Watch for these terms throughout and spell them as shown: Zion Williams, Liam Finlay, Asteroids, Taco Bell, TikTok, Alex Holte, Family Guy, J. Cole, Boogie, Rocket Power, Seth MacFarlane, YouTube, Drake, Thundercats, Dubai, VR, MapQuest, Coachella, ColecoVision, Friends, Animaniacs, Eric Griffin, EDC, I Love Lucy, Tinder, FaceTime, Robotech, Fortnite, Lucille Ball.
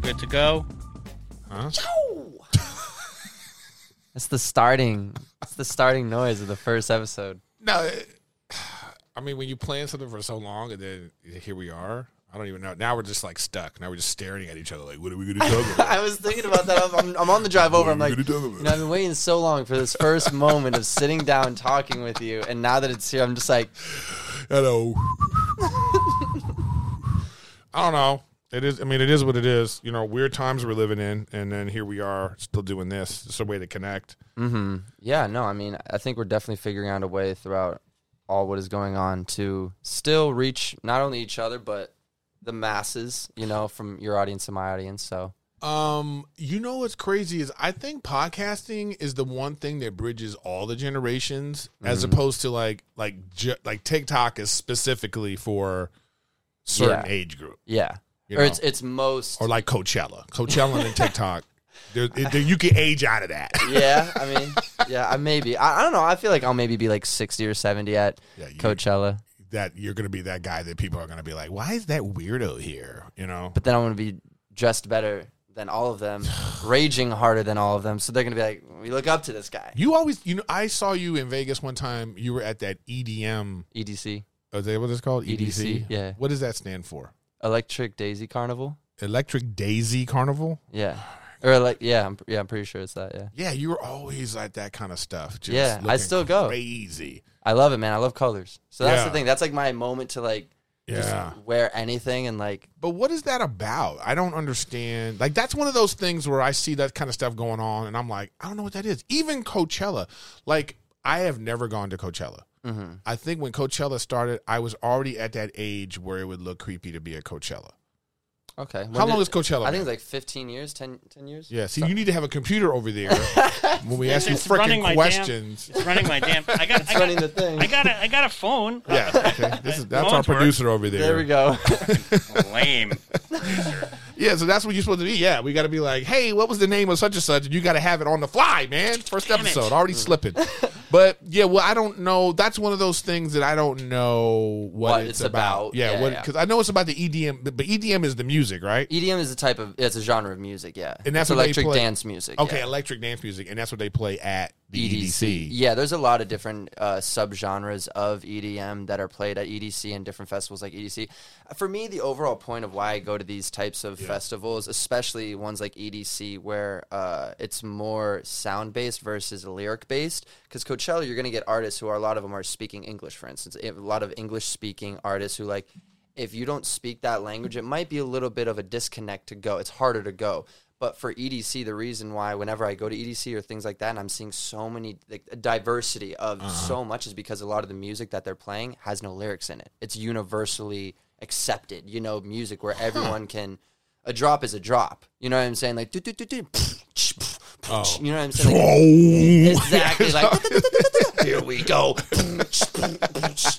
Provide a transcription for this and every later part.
good to go. Huh? That's the starting. It's the starting noise of the first episode. No, I mean, when you plan something for so long and then here we are, I don't even know. Now we're just like stuck. Now we're just staring at each other like, what are we going to talk about? I was thinking about that. I'm on the drive over. I'm like, I've been waiting so long for this first moment of sitting down talking with you. And now that it's here, I'm just like, hello. I don't know. It is. I mean, it is what it is. You know, weird times we're living in, and then here we are still doing this. It's a way to connect. Mm-hmm. Yeah, no, I mean, I think we're definitely figuring out a way throughout all what is going on to still reach not only each other, but the masses, you know, from your audience to my audience, so. You know what's crazy is I think podcasting is the one thing that bridges all the generations, as opposed to like TikTok is specifically for certain age group. Yeah. You know? Or it's most... Or like Coachella. Coachella and TikTok. You can age out of that. Yeah, I mean, yeah, maybe. I don't know. I feel like I'll maybe be like 60 or 70 at Coachella. That you're going to be that guy that people are going to be like, why is that weirdo here? You know? But then I'm going to be dressed better than all of them, raging harder than all of them. So they're going to be like, we look up to this guy. You always... You know, I saw you in Vegas one time. You were at that EDM... EDC. Is that what it's called? EDC? Yeah. What does that stand for? Electric Daisy Carnival. Electric Daisy Carnival? Yeah. Or like, I'm pretty sure it's that, yeah. Yeah, you were always like that kind of stuff. Just I still go. Crazy. I love it, man. I love colors. So that's the thing. That's like my moment to like just wear anything and like. But what is that about? I don't understand. Like, that's one of those things where I see that kind of stuff going on and I'm like, I don't know what that is. Even Coachella. Like, I have never gone to Coachella. Mm-hmm. I think when Coachella started, I was already at that age where it would look creepy to be at Coachella. Okay. How long is Coachella? I think it's like 15 years, 10 years. Yeah, see, you need to have a computer over there when we ask you freaking questions. It's running my damn... I got a phone. Yeah, okay. That's our producer over there. There we go. Lame. Yeah, so that's what you're supposed to be. Yeah, we got to be like, hey, what was the name of such and such? And you got to have it on the fly, man. First episode, already slipping. But, yeah, well, I don't know. That's one of those things that I don't know what it's about. Yeah, because I know it's about the EDM, but EDM is the music, right? EDM is it's a genre of music, yeah. And that's electric dance music. Okay, yeah. Electric dance music, and that's what they play at the EDC. Yeah, there's a lot of different subgenres of EDM that are played at EDC and different festivals like EDC. For me, the overall point of why I go to these types of festivals, especially ones like EDC, where it's more sound-based versus lyric-based, because Coachella, you're going to get artists who are, a lot of them are speaking English, for instance. A lot of English-speaking artists who, like, if you don't speak that language, it might be a little bit of a disconnect to go. It's harder to go. But for EDC, the reason why whenever I go to EDC or things like that, and I'm seeing so many diversity of so much, is because a lot of the music that they're playing has no lyrics in it. It's universally accepted, you know, music where everyone can. A drop is a drop. You know what I'm saying? Like, you know what I'm saying? Like, exactly. Like, here we go.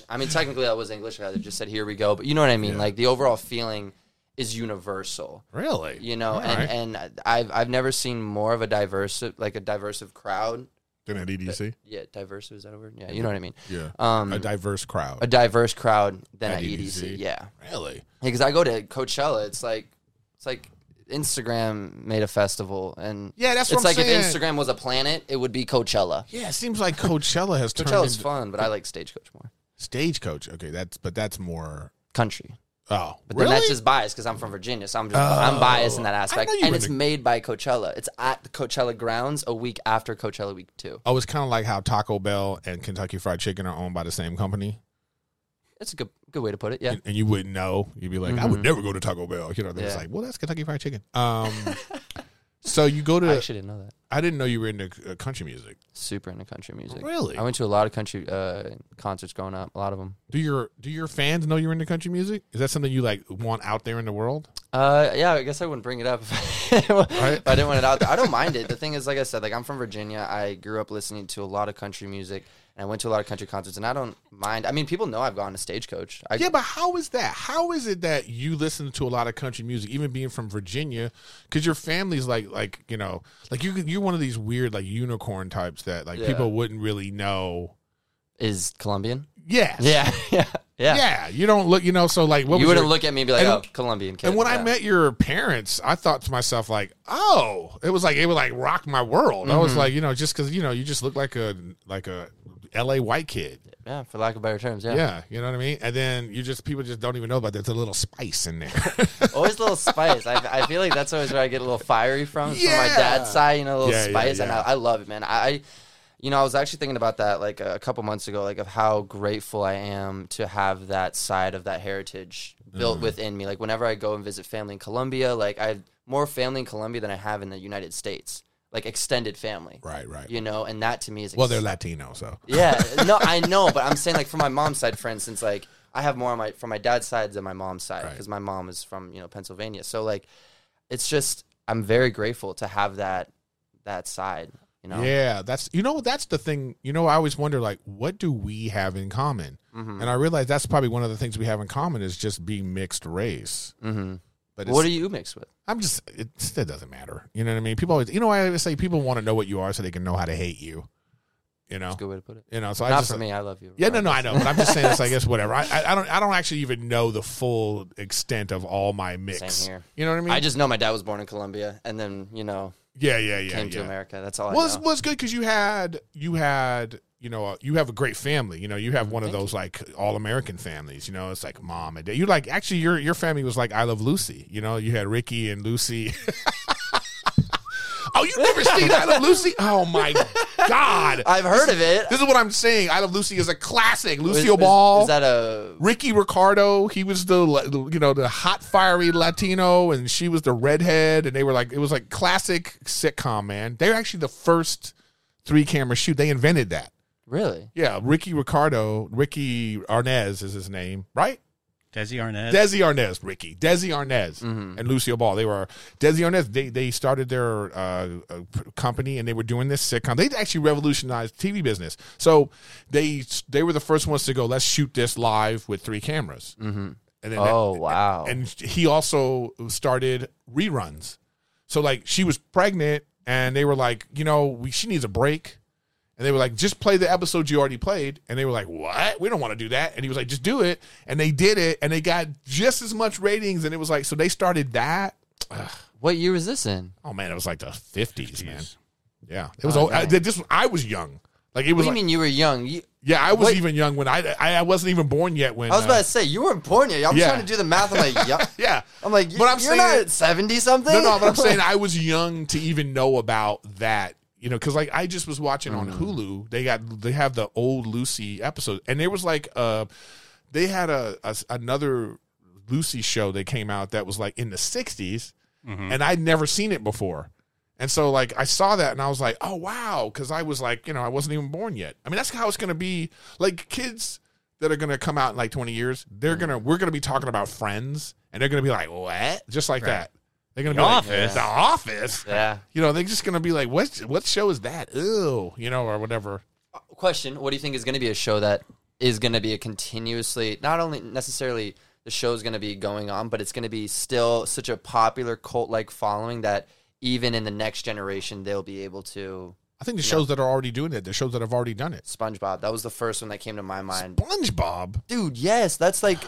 I mean, technically that was English. I just said, here we go. But you know what I mean? Yeah. Like, the overall feeling is universal. Really? You know, and I've never seen more of a diverse crowd than at EDC. Diverse, is that a word? Yeah, you know what I mean. Yeah. A diverse crowd. A diverse crowd than at EDC. Yeah. Really? Because I go to Coachella, it's like Instagram made a festival, and that's what I'm saying. If Instagram was a planet, it would be Coachella. Yeah, it seems like Coachella has turned Coachella's fun, but I like Stagecoach more. Stagecoach. Okay, that's more country. Oh, but really? Then that's just biased because I'm from Virginia, so I'm biased in that aspect. And it's made by Coachella. It's at the Coachella grounds a week after Coachella week 2. Oh, it's kind of like how Taco Bell and Kentucky Fried Chicken are owned by the same company. That's a good way to put it. Yeah, and you wouldn't know. You'd be like, I would never go to Taco Bell. You know, they're just like, well, that's Kentucky Fried Chicken. So you go to. I actually didn't know that. I didn't know you were into country music. Super into country music. Really? I went to a lot of country concerts growing up. A lot of them. Do your fans know you're into country music? Is that something you like want out there in the world? Yeah. I guess I wouldn't bring it up if I didn't want it out there. I don't mind it. The thing is, like I said, like I'm from Virginia. I grew up listening to a lot of country music. And I went to a lot of country concerts, and I don't mind. I mean, people know I've gone to Stagecoach. But how is that? How is it that you listen to a lot of country music, even being from Virginia? Because your family's like you know, like you're one of these weird like unicorn types that like people wouldn't really know is Colombian. Yes. Yeah. You don't look, you know, so like, what you wouldn't look at me and be like, oh, Colombian kid. And when I met your parents, I thought to myself, like, oh, it would rock my world. Mm-hmm. I was like, you know, just because, you know, you just look like a LA white kid. Yeah, for lack of better terms, yeah. Yeah, you know what I mean? And then people just don't even know about that. There's a little spice in there. Always a little spice. I feel like that's always where I get a little fiery from my dad's side, you know, a little spice. Yeah. And I love it, man. I was actually thinking about that like a couple months ago, like of how grateful I am to have that side of that heritage built within me. Like whenever I go and visit family in Colombia, like I have more family in Colombia than I have in the United States. Like extended family. Right. You know, and that to me is... Well, they're Latino, so... Yeah. No, I know, but I'm saying like from my mom's side, for instance, like I have more from my dad's side than my mom's side because my mom is from, you know, Pennsylvania. So like, it's just, I'm very grateful to have that side, you know? Yeah, that's the thing. You know, I always wonder like, what do we have in common? Mm-hmm. And I realize that's probably one of the things we have in common is just being mixed race. Mm-hmm. But what are you mixed with? It doesn't matter. You know what I mean? People always, you know, I always say people want to know what you are so they can know how to hate you. You know, that's a good way to put it. You know, so I love you. Yeah, no, I know, but I'm just saying this. I guess whatever. I don't actually even know the full extent of all my mix. Same here. You know what I mean? I just know my dad was born in Colombia, and then you know, came to America. That's all. Well, I know. Well, it's good because you had. You know, you have a great family. You know, you have one of those like all American families. You know, it's like mom and dad. You like actually your family was like I Love Lucy. You know, you had Ricky and Lucy. Oh, you've never seen I Love Lucy? Oh my God! I've heard of it. This is what I'm saying. I Love Lucy is a classic. Lucille Ball. Is that a Ricky Ricardo? He was the hot fiery Latino, and she was the redhead, and they were like it was like classic sitcom. Man, they were actually the first 3-camera shoot. They invented that. Really? Yeah, Ricky Arnaz is his name, right? Desi Arnaz, Ricky. Desi Arnaz and Lucille Ball. They were Desi Arnaz. They started their company and they were doing this sitcom. They actually revolutionized TV business. So they were the first ones to go. Let's shoot this live with 3 cameras. Mm-hmm. And then wow! And he also started reruns. So like she was pregnant and they were like, you know, she needs a break. And they were like, just play the episode you already played. And they were like, what? We don't want to do that. And he was like, just do it. And they did it. And they got just as much ratings. And it was like, so they started that. Ugh. What year was this in? Oh, man, it was like the 50s, man. Yeah. It was old. I was young. Like it was. What do you mean you were young? I was even young when I wasn't even born yet when I was about to say you weren't born yet. I'm trying to do the math. I'm like, yeah, yeah. I'm like, you're not 70 something. No, but I'm saying I was young to even know about that. You know, because like I just was watching on Hulu, they have the old Lucy episode, and there was like they had another Lucy show that came out that was like in the 60s, and I'd never seen it before, and so like I saw that and I was like, oh wow, because I was like, you know, I wasn't even born yet. I mean, that's how it's gonna be. Like kids that are gonna come out in like 20 years, we're gonna be talking about Friends, and they're gonna be like, what? Just like that. They're going to be like, Office. The Office? Yeah. You know, they're just going to be like, what show is that? Ew. You know, or whatever. Question, what do you think is going to be a show that is going to be a continuously, not only necessarily the show's going to be going on, but it's going to be still such a popular cult-like following that even in the next generation, they'll be able to... I think the shows that are already doing it, the shows that have already done it. SpongeBob. That was the first one that came to my mind. SpongeBob? Dude, yes. That's one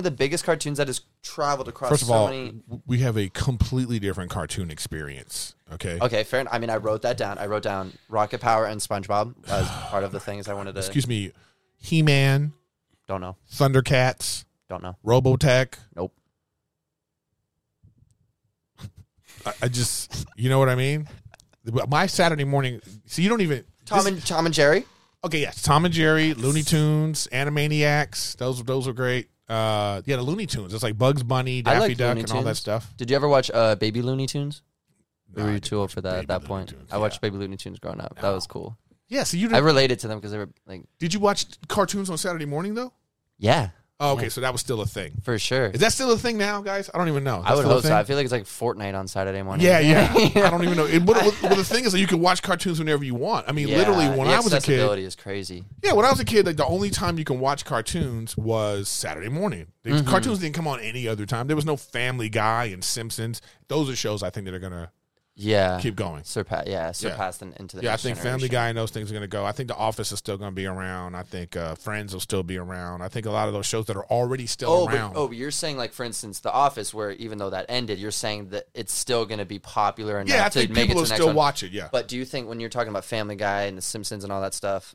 of the biggest cartoons that has traveled across so many. First of all, we have a completely different cartoon experience, okay? Okay, fair enough. I mean, I wrote that down. I wrote down Rocket Power and SpongeBob as part of the things I wanted to... Excuse me. He-Man. Don't know. Thundercats. Don't know. Robotech. Nope. I just... You know what I mean? My Saturday morning. So you don't even Tom and Jerry. Okay, yes, Tom and Jerry, yes. Looney Tunes, Animaniacs. Those are great. The Looney Tunes. It's like Bugs Bunny, Daffy Duck, and all that stuff. Did you ever watch Baby Looney Tunes? No, were you too old for that at that point? Tunes, I watched Baby Looney Tunes growing up. No. That was cool. Yeah, so you. I related to them because they were like. Did you watch cartoons on Saturday morning though? Yeah. Oh, okay, so that was still a thing. For sure. Is that still a thing now, guys? I don't even know. I would hope so. I feel like it's like Fortnite on Saturday morning. Yeah. I don't even know. Well, the thing is that you can watch cartoons whenever you want. I mean, literally, when I was a kid... accessibility is crazy. Yeah, when I was a kid, like the only time you can watch cartoons was Saturday morning. Cartoons didn't come on any other time. There was no Family Guy and Simpsons. Those are shows I think that are going to... yeah, keep going. Surpass them into the next generation. Family Guy and those things are going to go. I think The Office is still going to be around. I think Friends will still be around. I think a lot of those shows that are already still around. But you're saying, like, for instance, The Office, where even though that ended, you're saying that it's still going to be popular enough to make it to the next one. Yeah, I think people will still watch it, yeah. But do you think when you're talking about Family Guy and The Simpsons and all that stuff,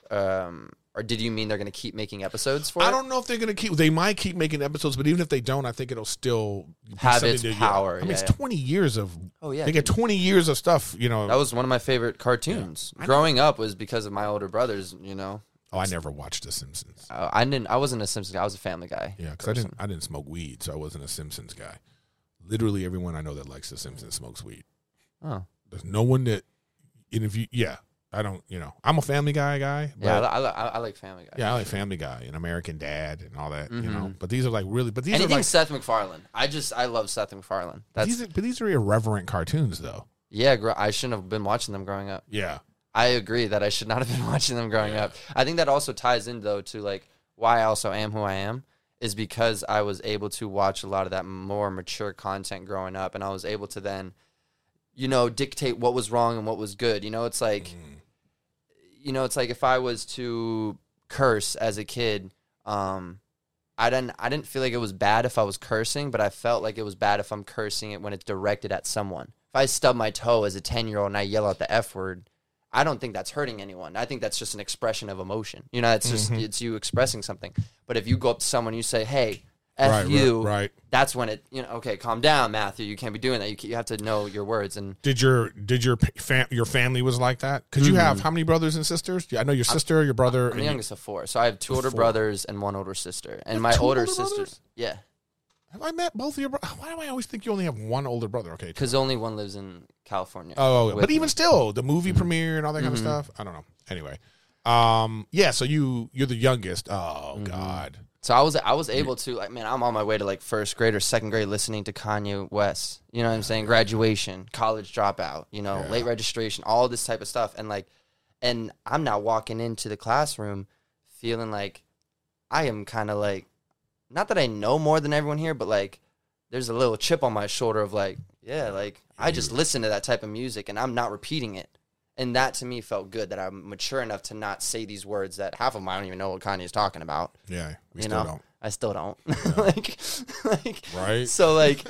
or did you mean they're going to keep making episodes for it? I don't know if they're going to keep. They might keep making episodes, but even if they don't, I think it'll still have its power. I mean, it's 20 years of. Oh yeah, they get 20 years of stuff. You know, that was one of my favorite cartoons. Yeah. Growing up was because of my older brothers. You know. Oh, I never watched The Simpsons. I didn't. I wasn't a Simpsons guy. I was a Family Guy. Yeah, because I didn't smoke weed, so I wasn't a Simpsons guy. Literally everyone I know that likes The Simpsons smokes weed. Oh, there's no one that. And if you, yeah. I don't, you know, I'm a Family Guy. But yeah, I like Family Guy. Yeah, I like Family Guy and American Dad and all that, you know. But these are like really, but these anything are like, Seth MacFarlane. I love Seth MacFarlane. These are irreverent cartoons, though. Yeah, I shouldn't have been watching them growing up. Yeah. I agree that I should not have been watching them growing up. I think that also ties in, though, to like why I also am who I am is because I was able to watch a lot of that more mature content growing up, and I was able to then, you know, dictate what was wrong and what was good. You know, it's like, you know, it's like if I was to curse as a kid, I didn't feel like it was bad if I was cursing, but I felt like it was bad if I'm cursing it when it's directed at someone. If I stub my toe as a 10-year-old and I yell out the F word, I don't think that's hurting anyone. I think that's just an expression of emotion. You know, it's just it's you expressing something. But if you go up to someone and you say, hey, F you, right. That's when it, you know, okay, calm down, Matthew. You can't be doing that. You have to know your words. And did your family was like that? Because you have how many brothers and sisters? I know your sister, your brother. I'm the youngest of four. So I have two older brothers and one older sister. And my older sisters. Yeah. Have I met both of your brothers? Why do I always think you only have one older brother? Okay. Because only one lives in California. Oh, but even still, the movie premiere and all that kind of stuff. I don't know. Anyway. Yeah, so you're the youngest. Oh, God. So I was able to, like, man, I'm on my way to like first grade or second grade listening to Kanye West. You know what I'm saying? Graduation, college dropout, you know, late registration, all this type of stuff. And like, and I'm now walking into the classroom feeling like I am kind of like, not that I know more than everyone here, but like there's a little chip on my shoulder of like, yeah, like I just listen to that type of music and I'm not repeating it. And that to me felt good that I'm mature enough to not say these words that half of them I don't even know what Kanye's talking about. Yeah, we still don't. I still don't. Yeah. like right. So like,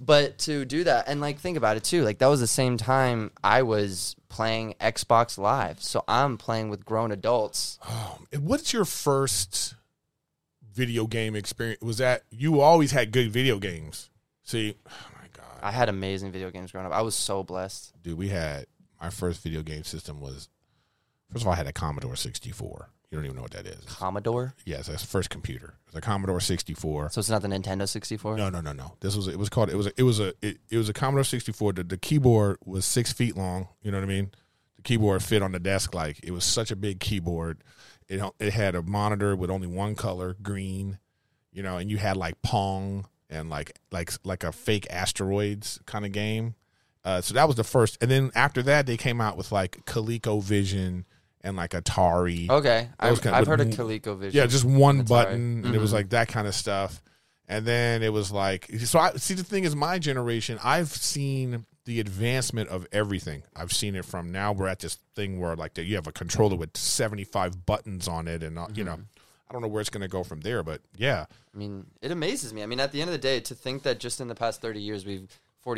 but to do that and like think about it too. Like that was the same time I was playing Xbox Live, so I'm playing with grown adults. Oh, what's your first video game experience? Was that you always had good video games? See, oh my God, I had amazing video games growing up. I was so blessed, dude. We had. My first video game system was, first of all, I had a Commodore 64. You don't even know what that is. Commodore? Yes, that's the first computer. It was a Commodore 64. So it's not the Nintendo 64? No. It was a Commodore 64. The keyboard was 6 feet long. You know what I mean? The keyboard fit on the desk like it was such a big keyboard. It had a monitor with only one color, green. You know, and you had like Pong and like a fake asteroids kind of game. So that was the first. And then after that, they came out with, like, ColecoVision and, like, Atari. Okay. I've heard of ColecoVision. Yeah, just one That's button. Right. And it was, like, that kind of stuff. And then it was, like... So, the thing is, my generation, I've seen the advancement of everything. I've seen it from now. We're at this thing where, like, you have a controller with 75 buttons on it. And, you know, I don't know where it's going to go from there. But, yeah. I mean, it amazes me. I mean, at the end of the day, to think that just in the past 40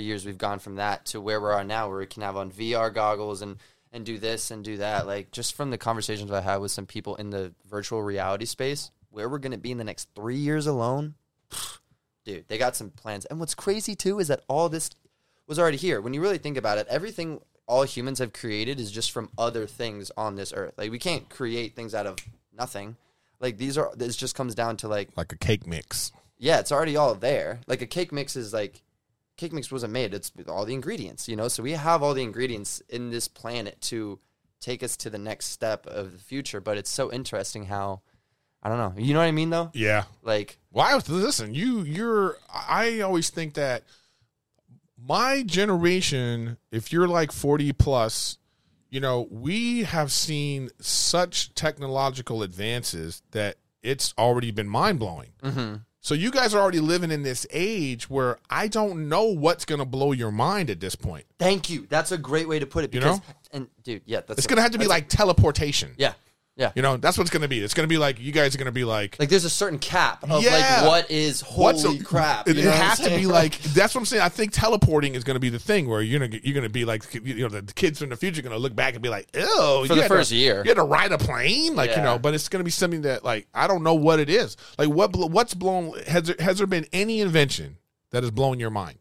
years we've gone from that to where we are now, where we can have on VR goggles and do this and do that. Like, just from the conversations I had with some people in the virtual reality space, where we're going to be in the next 3 years alone, dude, they got some plans. And what's crazy, too, is that all this was already here. When you really think about it, everything all humans have created is just from other things on this earth. Like, we can't create things out of nothing. Like, this just comes down to, like... Like a cake mix. Yeah, it's already all there. Like, a cake mix is, like... Cake mix wasn't made. It's all the ingredients, you know? So we have all the ingredients in this planet to take us to the next step of the future. But it's so interesting how, I don't know. You know what I mean, though? Yeah. Like. Well, listen, I always think that my generation, if you're like 40 plus, you know, we have seen such technological advances that it's already been mind-blowing. Mm-hmm. So you guys are already living in this age where I don't know what's going to blow your mind at this point. Thank you. That's a great way to put it. Because, you know? And dude, yeah. That's it's going to have to be like teleportation. Yeah. Yeah. You know, that's what it's going to be. It's going to be like, you guys are going to be like... Like, there's a certain cap of like, what is holy crap. It has to be like... That's what I'm saying. I think teleporting is going to be the thing where you're going to be like... You know, the kids in the future are going to look back and be like, ew. For the first year. You had to ride a plane? Like, you know, but it's going to be something that, like, I don't know what it is. Like, what's blown... Has there been any invention that has blown your mind?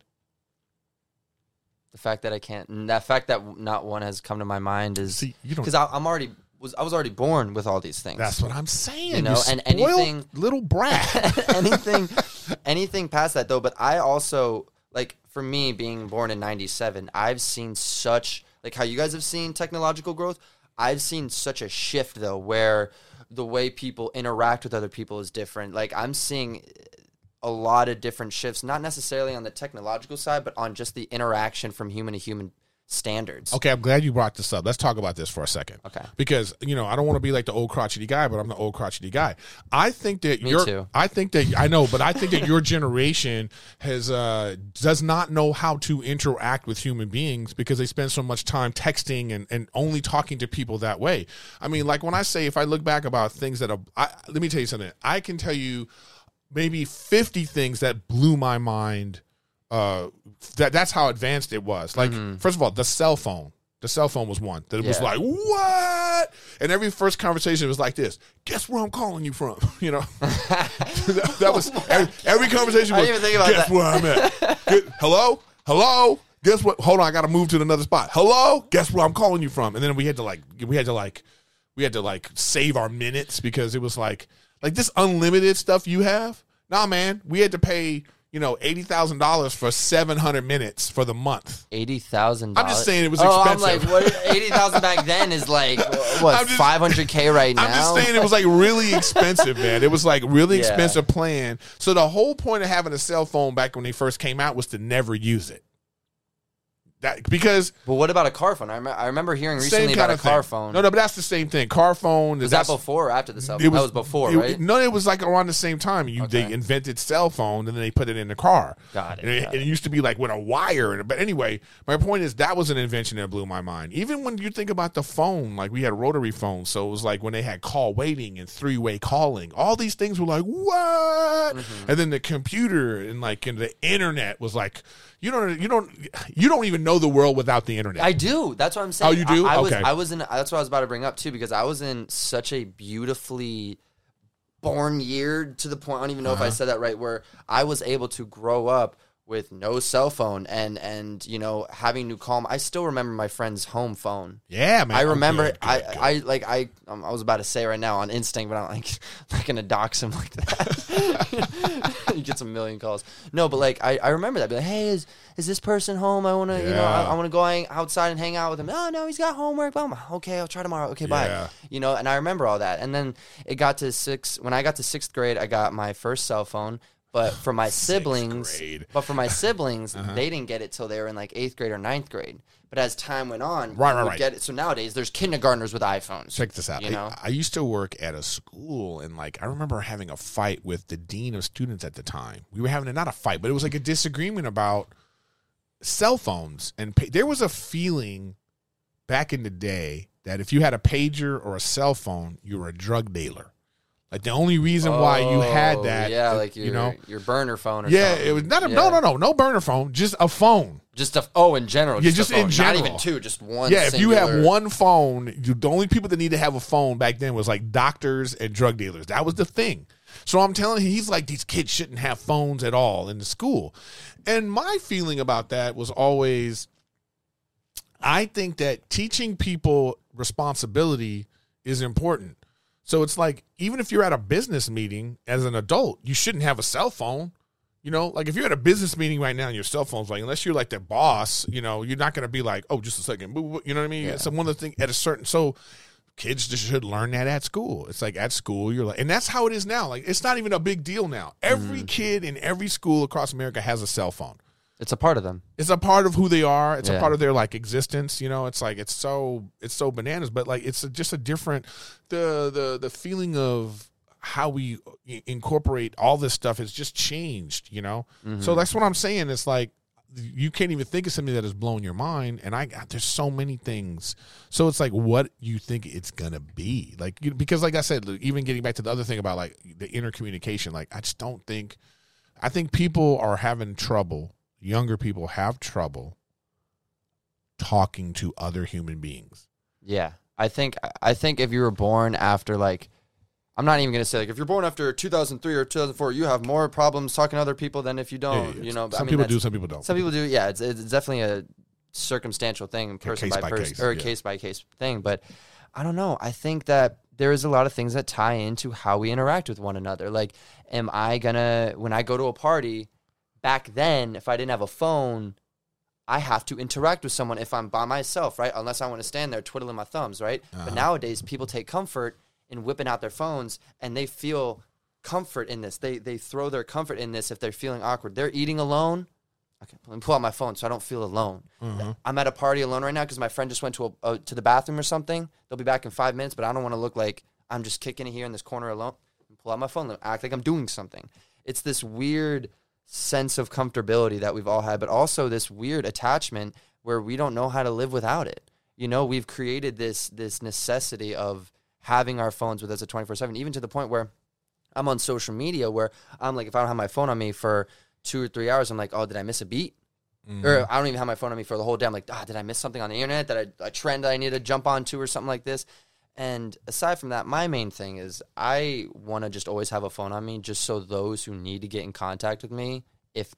The fact that I can't... The fact that not one has come to my mind is... See, you don't... Because I'm already... I was already born with all these things. That's what I'm saying. You know, and anything little brat. anything past that though. But I also, like, for me being born in 97, I've seen such, like how you guys have seen technological growth. I've seen such a shift though, where the way people interact with other people is different. Like, I'm seeing a lot of different shifts, not necessarily on the technological side, but on just the interaction from human to human standards. Okay, I'm glad you brought this up. Let's talk about this for a second. Okay. Because, you know, I don't want to be like the old crotchety guy, but I'm the old crotchety guy. I think that I think that your generation has does not know how to interact with human beings because they spend so much time texting and only talking to people that way. I mean, like, when I say, if I look back about things that let me tell you something. I can tell you maybe 50 things that blew my mind. That's how advanced it was. Like, first of all, the cell phone was one that it was like, what? And every first conversation was like this: guess where I'm calling you from? You know, that was every conversation was, guess where I'm at? Hello? Guess what? Hold on, I got to move to another spot. Hello? Guess where I'm calling you from? And then we had to save our minutes because it was like this unlimited stuff you have. Nah, man, we had to pay, you know, $80,000 for 700 minutes for the month. $80,000. I'm just saying it was expensive. I'm like, what? 80,000 back then is like what? 500K right now. I'm just saying it was like really expensive, man. It was like really expensive plan. So the whole point of having a cell phone back when they first came out was to never use it. But what about a car phone? I remember hearing recently about a car phone. No, but that's the same thing. Car phone. Was that before or after the cell phone? That was before, right? No, it was like around the same time. They invented cell phone, and then they put it in the car. Got it. And it used to be like with a wire. But anyway, my point is that was an invention that blew my mind. Even when you think about the phone, like we had rotary phones, so it was like when they had call waiting and three-way calling. All these things were like, what? Mm-hmm. And then the computer and the internet was like, you don't even know the world without the internet. I do. That's what I'm saying. Oh, you do? That's what I was about to bring up too, because I was in such a beautifully born year to the point, I don't even know if I said that right, where I was able to grow up with no cell phone and you know, having new calm. I still remember my friend's home phone. Yeah, man. I remember good. I was about to say right now on instinct, but I'm not gonna dox him like that. He gets a million calls. No, but like I remember that. I'd be like, hey, is this person home? I wanna I wanna go outside and hang out with him. Oh no, he's got homework. Well, okay, I'll try tomorrow. Okay, bye. You know, and I remember all that. And then it got to sixth grade, I got my first cell phone. But for my siblings, they didn't get it till they were in like 8th grade or 9th grade. But as time went on, we would get it. So nowadays, there's kindergartners with iPhones. Check this out. You know? I used to work at a school, and like I remember having a fight with the dean of students at the time. We were having not a fight, but it was like a disagreement about cell phones. And there was a feeling back in the day that if you had a pager or a cell phone, you were a drug dealer. Like the only reason why you had that, like your, you know, your burner phone, or something. It was not no burner phone, just a phone, in general, just in general, not even two, just one. Yeah, singular. If you have one phone, the only people that need to have a phone back then was like doctors and drug dealers. That was the thing. So I'm telling you, he's like, these kids shouldn't have phones at all in the school, and my feeling about that was always, I think that teaching people responsibility is important. So it's like, even if you're at a business meeting as an adult, you shouldn't have a cell phone. You know, like if you're at a business meeting right now and your cell phone's like, unless you're like the boss, you know, you're not going to be like, oh, just a second. You know what I mean? Yeah. So one of the things so kids just should learn that at school. It's like at school, you're like, and that's how it is now. Like, it's not even a big deal now. Every kid in every school across America has a cell phone. It's a part of them. It's a part of who they are. It's a part of their like existence. You know, it's like it's so bananas. But like it's just a different the feeling of how we incorporate all this stuff has just changed, you know? Mm-hmm. So that's what I'm saying. It's like, you can't even think of something that has blown your mind. And there's so many things. So it's like what you think it's going to be. Like, because like I said, even getting back to the other thing about like the intercommunication, like I think people are having trouble. Younger people have trouble talking to other human beings. Yeah. I think if you were born after like, I'm not even going to say, like, if you're born after 2003 or 2004, you have more problems talking to other people than if you don't, you know. Some people do, some people don't. Some people do, yeah. It's definitely a circumstantial thing, person by person, or a case-by-case thing. But I don't know. I think that there is a lot of things that tie into how we interact with one another. Like, am I going to, when I go to a party, back then, if I didn't have a phone, I have to interact with someone if I'm by myself, right? Unless I want to stand there twiddling my thumbs, right? Uh-huh. But nowadays, people take comfort and whipping out their phones, and they feel comfort in this. They throw their comfort in this if they're feeling awkward. They're eating alone. Okay, let me pull out my phone so I don't feel alone. Mm-hmm. I'm at a party alone right now because my friend just went to to the bathroom or something. They'll be back in 5 minutes, but I don't want to look like I'm just kicking it here in this corner alone. Pull out my phone, act like I'm doing something. It's this weird sense of comfortability that we've all had, but also this weird attachment where we don't know how to live without it. You know, we've created this necessity of having our phones with us at 24/7, even to the point where I'm on social media where I'm like, if I don't have my phone on me for 2 or 3 hours, I'm like, oh, did I miss a beat? Mm-hmm. Or I don't even have my phone on me for the whole day. I'm like, did I miss something on the internet, that a trend that I need to jump onto or something like this? And aside from that, my main thing is I want to just always have a phone on me just so those who need to get in contact with me, if,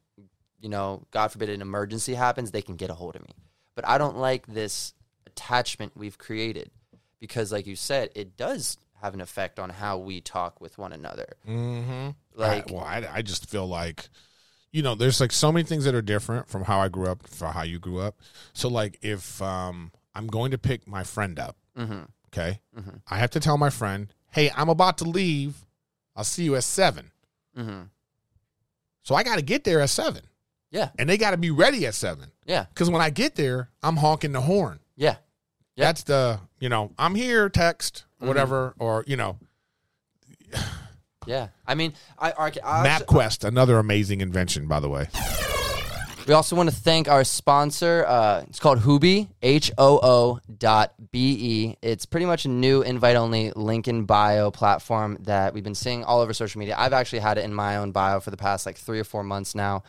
you know, God forbid an emergency happens, they can get a hold of me. But I don't like this attachment we've created. Because, like you said, it does have an effect on how we talk with one another. Mm-hmm. Like, I just feel like, you know, there's like so many things that are different from how I grew up, for how you grew up. So, like, if I'm going to pick my friend up, mm-hmm. okay, mm-hmm. I have to tell my friend, "Hey, I'm about to leave. I'll see you at 7." Mm-hmm. So I got to get there at 7. Yeah, and they got to be ready at 7. Yeah, because when I get there, I'm honking the horn. Yeah. Yep. That's the, you know, I'm here, text, whatever, mm-hmm. or, you know. Yeah. I mean, MapQuest, another amazing invention, by the way. We also want to thank our sponsor. It's called Hooby, HOO.BE. It's pretty much a new invite-only link in bio platform that we've been seeing all over social media. I've actually had it in my own bio for the past, 3 or 4 months now.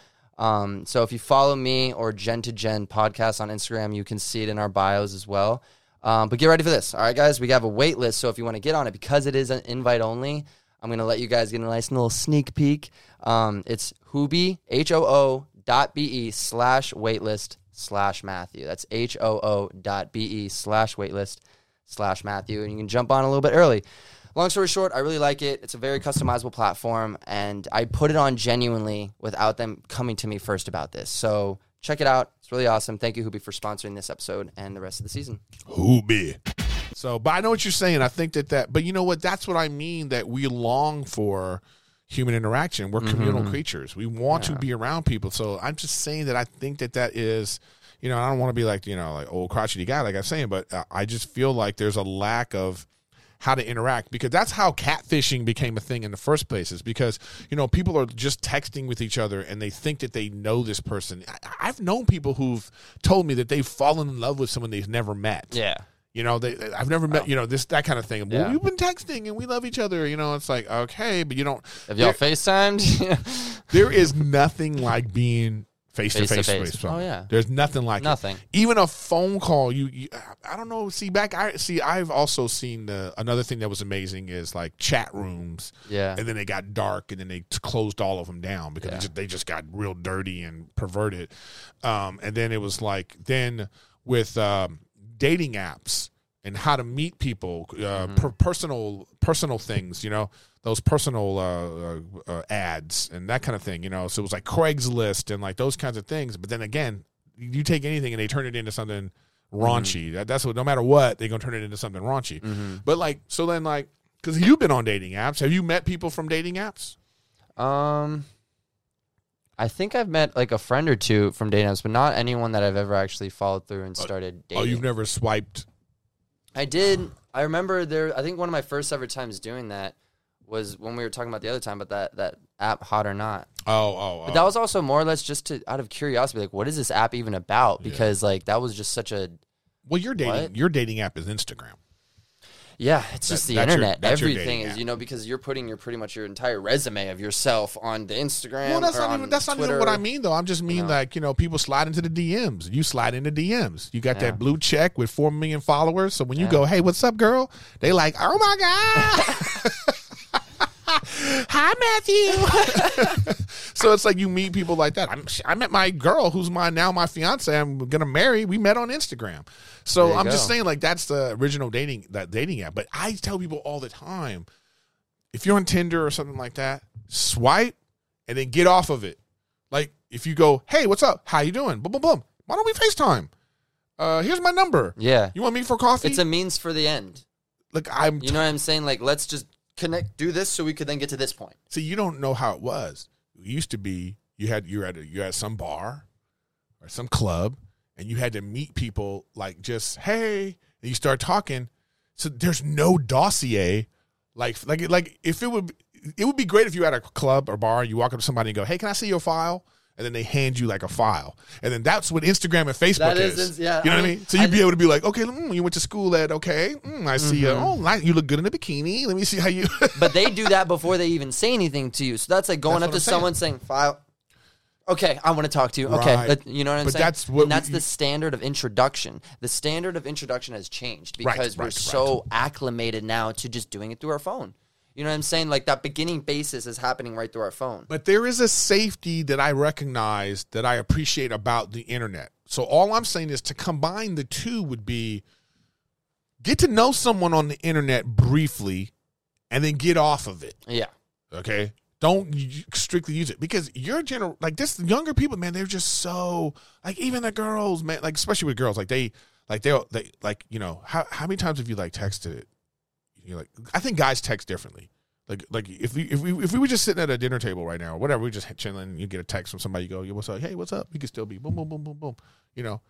So if you follow me or Gen to Gen podcast on Instagram, you can see it in our bios as well. But get ready for this. All right, guys, we have a wait list. So if you want to get on it, because it is an invite only, I'm going to let you guys get a nice little sneak peek. It's Hooby, HOO.BE/waitlist/Matthew. That's HOO.BE/waitlist/Matthew. And you can jump on a little bit early. Long story short, I really like it. It's a very customizable platform, and I put it on genuinely without them coming to me first about this. So check it out. It's really awesome. Thank you, Hooby, for sponsoring this episode and the rest of the season. Hooby. So, but I know what you're saying. I think that, but you know what? That's what I mean, that we long for human interaction. We're communal mm-hmm. creatures. We want to be around people. So I'm just saying that I think that is, you know, I don't want to be like old crotchety guy, like I'm saying, but I just feel like there's a lack of how to interact, because that's how catfishing became a thing in the first place, is because, you know, people are just texting with each other and they think that they know this person. I've known people who've told me that they've fallen in love with someone they've never met. Yeah. You know, I've never met, you know, that kind of thing. Yeah. Well, we've been texting and we love each other. You know, it's like, okay, but you don't. Have y'all FaceTimed? There is nothing like being face to face. Oh yeah, there's nothing like it. Even a phone call. You I don't know. See, I've also seen another thing that was amazing is like chat rooms. Yeah, and then they got dark, and then they closed all of them down because they just got real dirty and perverted. And then it was like with dating apps and how to meet people, personal things. You know, those personal ads and that kind of thing, you know. So it was like Craigslist and like those kinds of things. But then again, you take anything and they turn it into something raunchy. Mm-hmm. That's what, no matter what, they're going to turn it into something raunchy. Mm-hmm. But because you've been on dating apps. Have you met people from dating apps? I think I've met a friend or two from dating apps, but not anyone that I've ever actually followed through and started dating. Oh, you've never swiped? I did. I remember I think one of my first ever times doing that was when we were talking about the other time about that app, Hot or Not. Oh. But that was also more or less just out of curiosity, like, what is this app even about? Because like that was just such a. Well, your dating app is Instagram. Yeah, it's just the internet. Everything is, you know, because you're putting your pretty much your entire resume of yourself on the Instagram. Well, that's not even what I mean, though. I just mean, like, you know, people slide into the DMs. You slide into DMs. You got that blue check with 4 million followers. So when you go, hey, what's up, girl? They like, oh, my God. Hi, Matthew. So it's like you meet people like that. I met my girl who's now my fiance. I'm going to marry. We met on Instagram. So I'm just saying, like, that's the original dating app. But I tell people all the time, if you're on Tinder or something like that, swipe and then get off of it. Like, if you go, hey, what's up? How you doing? Boom, boom, boom. Why don't we FaceTime? Here's my number. Yeah. You want me for coffee? It's a means for the end. Like, you know what I'm saying? Like, let's just connect, do this so we could then get to this point. See, you don't know how it was. It used to be you had some bar or some club, and you had to meet people like just, hey, and you start talking. So there's no dossier. Like if it would be great if you had a club or bar, and you walk up to somebody and go, hey, can I see your file? And then they hand you like a file. And then that's what Instagram and Facebook is. Yeah, you know what I mean? So you'd be able to be like, okay, you went to school at, okay, I see you. Oh, you look good in a bikini. Let me see how you. But they do that before they even say anything to you. So that's like going up to someone saying, file. Okay, I want to talk to you. Okay, you know what I'm saying? That's the standard of introduction. The standard of introduction has changed because we're so acclimated now to just doing it through our phone. You know what I'm saying? Like, that beginning basis is happening right through our phone. But there is a safety that I recognize, that I appreciate about the internet. So all I'm saying is to combine the two would be get to know someone on the internet briefly and then get off of it. Yeah. Okay? Don't strictly use it. Because your general, like, this younger people, man, they're just so, like, even the girls, man, like, especially with girls, like, they like, you know, how many times have you, like, texted it? You're like, I think guys text differently. Like if we were just sitting at a dinner table right now or whatever, we just chilling. You get a text from somebody. You go, what's up? Hey, what's up? You could still be boom, boom, boom, boom, boom. You know,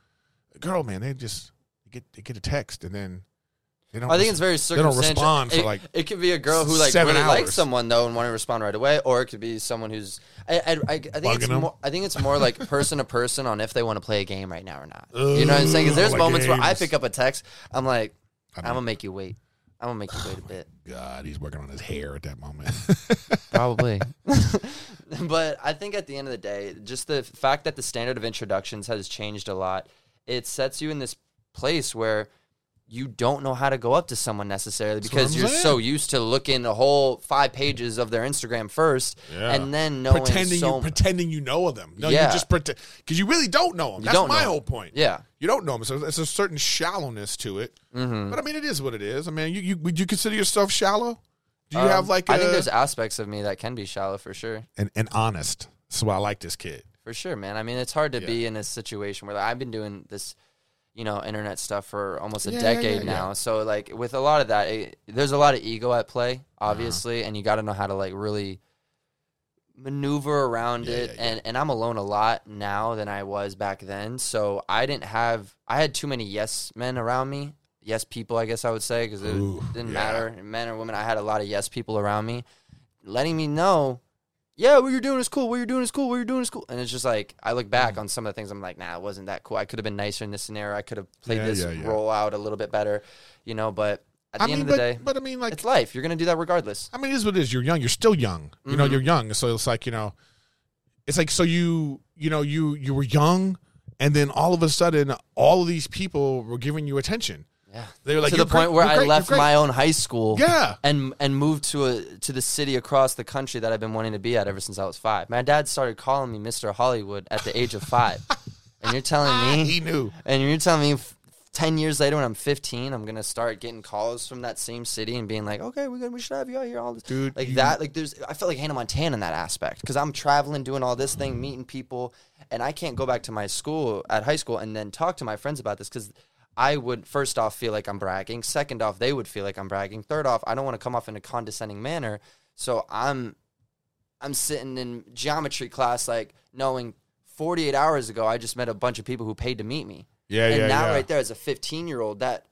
girl, man, they just get a text and then they don't. I think it's very circumstantial. They don't respond for like it could be a girl who like really likes someone though and want to respond right away, or it could be someone who's I think it's more like person to person on if they want to play a game right now or not. You know what I'm saying? Because there's moments where I pick up a text, I'm like, I'm gonna make you wait. I'm going to make you wait a bit. God, he's working on his hair at that moment. Probably. But I think at the end of the day, just the fact that the standard of introductions has changed a lot, it sets you in this place where you don't know how to go up to someone necessarily because you're so used to looking the whole 5 pages of their Instagram first and then knowing pretending you know them. No, you just pretend. Because you really don't know them. That's my whole point. Yeah. You don't know them. So there's a certain shallowness to it. Mm-hmm. But, I mean, it is what it is. I mean, would you consider yourself shallow? Do you have like I think there's aspects of me that can be shallow for sure. And honest. So I like this kid. For sure, man. I mean, it's hard to be in a situation where like, I've been doing this internet stuff for almost a decade now. So, like, with a lot of that, there's a lot of ego at play, obviously, and you got to know how to, like, really maneuver around it. Yeah. And I'm alone a lot now than I was back then. So, I had too many yes men around me. Yes people, I guess I would say, because it didn't matter. Men or women, I had a lot of yes people around me letting me know, what you're doing is cool. And it's just like, I look back on some of the things. I'm like, nah, it wasn't that cool. I could have been nicer in this scenario. I could have played this role out a little bit better, but at the end of the day, but I mean, like, it's life. You're going to do that regardless. I mean, it is what it is. You're young. You're still young. You know, you're young. So it's like, it's like, so you were young and then all of a sudden all of these people were giving you attention. Yeah. They were like, to the point where I left my own high school and moved to the city across the country that I've been wanting to be at ever since I was 5. My dad started calling me Mr. Hollywood at the age of 5. And you're telling me he knew. And you're telling me 10 years later when I'm 15, I'm going to start getting calls from that same city and being like, okay, we should have you out here all this. Dude, I felt like Hannah Montana in that aspect because I'm traveling, doing all this thing, meeting people, and I can't go back to my school at high school and then talk to my friends about this because I would, first off, feel like I'm bragging. Second off, they would feel like I'm bragging. Third off, I don't want to come off in a condescending manner. So I'm sitting in geometry class like knowing 48 hours ago I just met a bunch of people who paid to meet me. Yeah, and now right there as a 15-year-old, that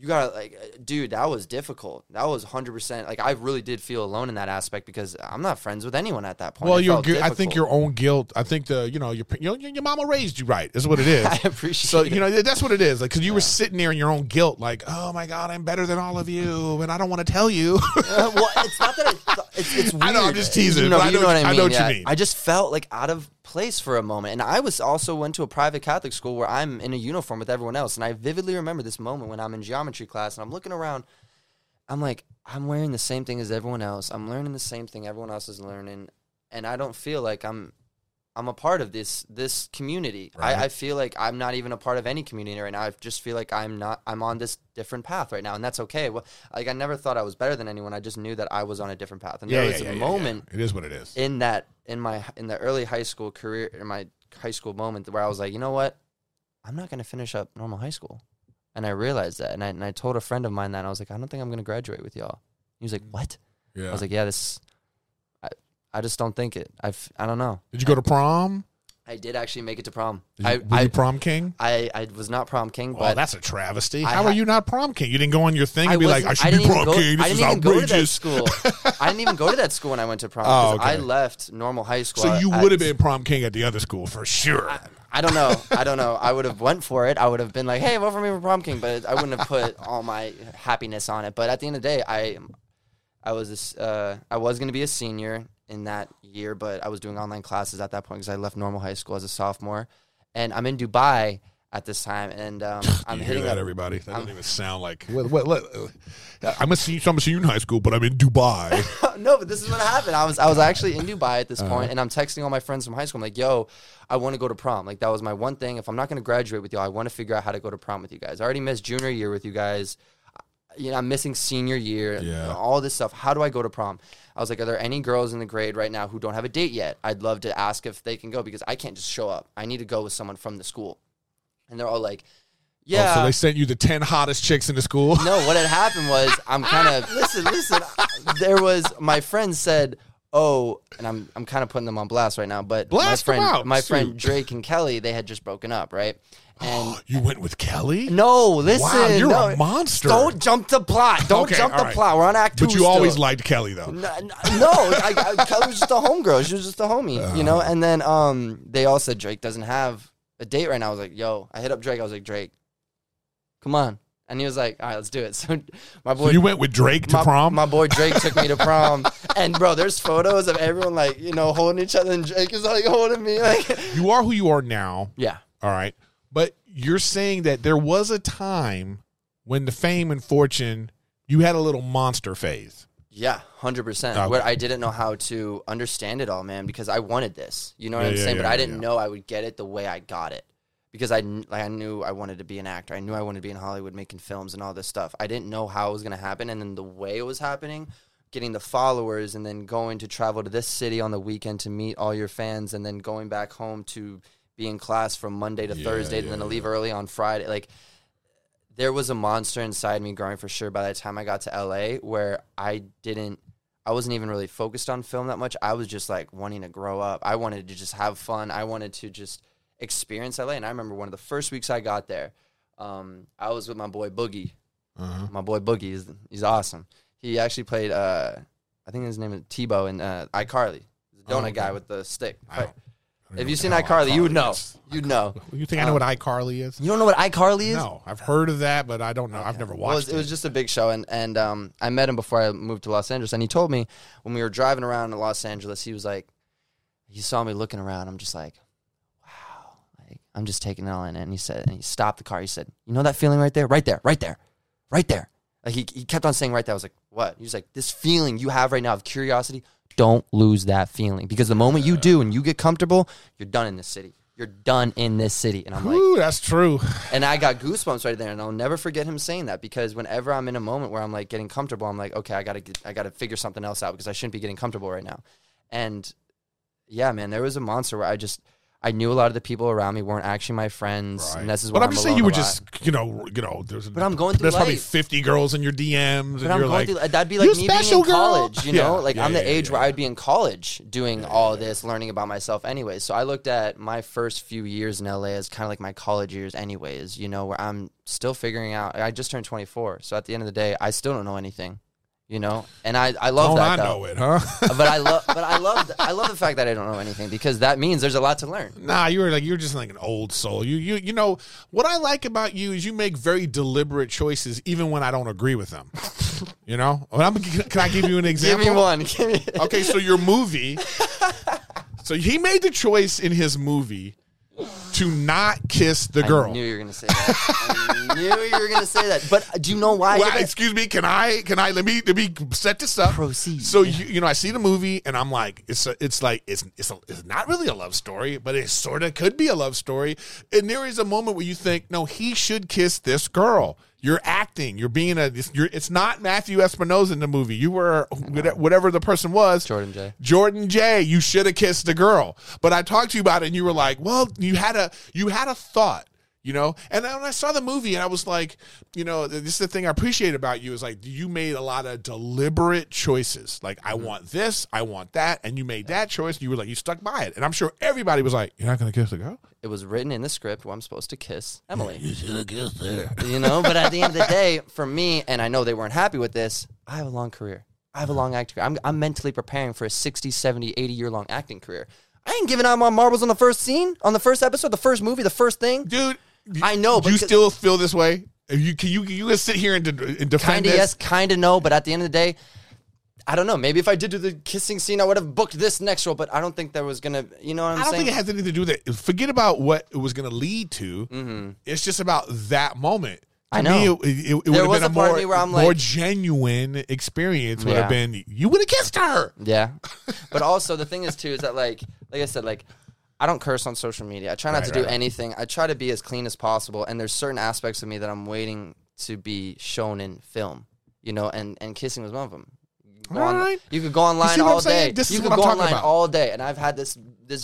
you gotta, like, dude, that was difficult. That was 100%. Like, I really did feel alone in that aspect because I'm not friends with anyone at that point. Well, I think your own guilt. I think your mama raised you right is what it is. I appreciate. So that's what it is. Like, because you were sitting there in your own guilt, like, oh my god, I'm better than all of you, and I don't want to tell you. Well, it's not that it's weird. I know, I'm just teasing. I know what you mean. I just felt like out of place for a moment, and I was also went to a private Catholic school where I'm in a uniform with everyone else, and I vividly remember this moment when I'm in geometry class and I'm looking around. I'm like, I'm wearing the same thing as everyone else. I'm learning the same thing everyone else is learning, and I don't feel like I'm a part of this community. Right. I feel like I'm not even a part of any community right now. I just feel like I'm on this different path right now, and that's okay. Well, like, I never thought I was better than anyone. I just knew that I was on a different path, and there was a moment. Yeah. It is what it is. In the early high school career, in my high school moment, where I was like, you know what, I'm not going to finish up normal high school, and I realized that, and I told a friend of mine that, and I was like, I don't think I'm going to graduate with y'all. He was like, what? Yeah. I was like, yeah, this. I just don't think it. I don't know. Did you go to prom? I did actually make it to prom. Were you prom king? I was not prom king. But that's a travesty. How are you not prom king? You didn't go on your thing and be like, I should be prom king. This is outrageous. I didn't even go to that school when I went to prom. Oh, okay. I left normal high school. So you would have been prom king at the other school for sure. I don't know. I would have went for it. I would have been like, hey, vote for me for prom king. But I wouldn't have put all my happiness on it. But at the end of the day, I was going to be a senior in that year, but I was doing online classes at that point because I left normal high school as a sophomore, and I'm in Dubai at this time, and I'm hitting that up, everybody. That doesn't even sound like. I'm a senior in high school, but I'm in Dubai. No, but this is what happened. I was actually in Dubai at this point, and I'm texting all my friends from high school. I'm like, yo, I want to go to prom. Like, that was my one thing. If I'm not going to graduate with y'all, I want to figure out how to go to prom with you guys. I already missed junior year with you guys. I'm missing senior year, all this stuff. How do I go to prom? I was like, are there any girls in the grade right now who don't have a date yet? I'd love to ask if they can go because I can't just show up. I need to go with someone from the school. And they're all like, yeah. Oh, so they sent you the 10 hottest chicks in the school? No, what had happened was I'm kind of, listen. There was, my friend said, oh, and I'm kind of putting them on blast right now, but my friend Drake and Kelly, they had just broken up, right? And you went with Kelly? No, listen. Wow, you're a monster. Don't jump the plot. Don't jump the plot. We're on act 2. But you always liked Kelly, though. No, Kelly was just a homegirl. She was just a homie, . And then they all said Drake doesn't have a date right now. I was like, yo, I hit up Drake. I was like, Drake, come on. And he was like, all right, let's do it. So my boy, so you went with Drake to prom? My boy Drake took me to prom. And, bro, there's photos of everyone, like, holding each other. And Drake is, like, holding me. Like, you are who you are now. Yeah. All right. But you're saying that there was a time when the fame and fortune, you had a little monster phase. Yeah, 100%. Okay. Where I didn't know how to understand it all, man, because I wanted this. You know what I'm saying? Yeah, but I didn't know I would get it the way I got it. Because I knew I wanted to be an actor. I knew I wanted to be in Hollywood making films and all this stuff. I didn't know how it was going to happen. And then the way it was happening, getting the followers and then going to travel to this city on the weekend to meet all your fans and then going back home to be in class from Monday to Thursday and then to leave early on Friday. Like, there was a monster inside me growing for sure by the time I got to LA where I wasn't even really focused on film that much. I was just like wanting to grow up. I wanted to just have fun. I wanted to just experience LA. And I remember one of the first weeks I got there, I was with my boy Boogie. Uh-huh. My boy Boogie, he's awesome. He actually played, I think his name is Tebow in iCarly, the donut guy with the stick. If you've seen iCarly, you would know. You'd know. You think I know what iCarly is? You don't know what iCarly is? No, I've heard of that, but I don't know. Okay. I've never watched it. It was just a big show, and I met him before I moved to Los Angeles, and he told me when we were driving around in Los Angeles, he was like, he saw me looking around. I'm just like, wow, like, I'm just taking it all in. And he said, and he stopped the car. He said, you know that feeling right there? Right there, right there, right there. Like, he kept on saying right there. I was like, what? He was like, this feeling you have right now of curiosity, don't lose that feeling, because the moment you do and you get comfortable, you're done in this city. You're done in this city. And I'm like, ooh, that's true. And I got goosebumps right there, and I'll never forget him saying that, because whenever I'm in a moment where I'm like getting comfortable, I'm like, okay, I gotta figure something else out because I shouldn't be getting comfortable right now. And yeah, man, there was a monster where I just I knew a lot of the people around me weren't actually my friends, right. And this is what I'm just saying. You would just, you know, there's. But I'm going through. There's life. Probably 50 girls in your DMs, but and I'm you're going like, through, that'd be like me being in college, you know, like I'm the age where I would be in college doing all this, learning about myself, anyway. So I looked at my first few years in LA as kind of like my college years, anyways, you know, where I'm still figuring out. I just turned 24, so at the end of the day, I still don't know anything. You know, and I love that. Don't I know it, huh? but I love the fact that I don't know anything because that means there's a lot to learn. Nah, you're just like an old soul. You know what I like about you is you make very deliberate choices even when I don't agree with them. You know, can I give you an example? Give me one. Okay, so your movie. So he made the choice in his movie to not kiss the girl. I knew you were going to say that. But do you know why? Well, excuse me. Can I? Let me set this up. Proceed. So you know, I see the movie and I'm like, it's not really a love story, but it sort of could be a love story. And there is a moment where you think, no, he should kiss this girl. You're acting. You're being it's not Matthew Espinoza in the movie. You were whatever the person was. Jordan J. You should have kissed the girl. But I talked to you about it, and you were like, well, you had a thought. You know, and then when I saw the movie and I was like, you know, this is the thing I appreciate about you is like you made a lot of deliberate choices. Like, I want this, I want that. And you made that choice. And you were like, you stuck by it. And I'm sure everybody was like, you're not going to kiss the girl? It was written in the script where I'm supposed to kiss Emily. You should have kissed her. You know, but at the end of the day, for me, and I know they weren't happy with this, I have a long career. I have a long acting career. I'm mentally preparing for a 60, 70, 80-year long acting career. I ain't giving out my marbles on the first scene, on the first episode, the first movie, the first thing. Dude. I know, but you still feel this way? You can sit here and defend kinda this? Yes, kind of no, but at the end of the day, I don't know. Maybe if I did do the kissing scene, I would have booked this next role, but I don't think there was going to, you know what I'm saying? I don't think it has anything to do with it. Forget about what it was going to lead to. Mm-hmm. It's just about that moment. I know. To me, it would have been a more genuine experience. Would have been, you would have kissed her. Yeah. But also, the thing is, too, is that, like I said, like, I don't curse on social media. I try not to do anything. I try to be as clean as possible. And there's certain aspects of me that I'm waiting to be shown in film, you know, and kissing was one of them. You could go online all day. You could go online all day. And I've had this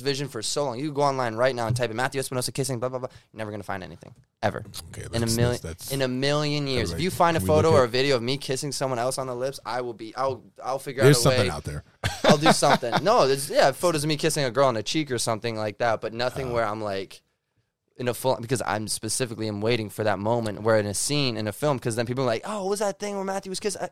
vision for so long. You could go online right now and type in Matthew Espinosa kissing, blah, blah, blah. You're never going to find anything, ever. Okay, in a million years. If you find a photo or a video of me kissing someone else on the lips, I'll figure out a way. There's something out there. I'll do something. No, there's photos of me kissing a girl on the cheek or something like that, but nothing where I'm like in a full, because I'm specifically am waiting for that moment where in a scene in a film, because then people are like, oh, what was that thing where Matthew was kissing?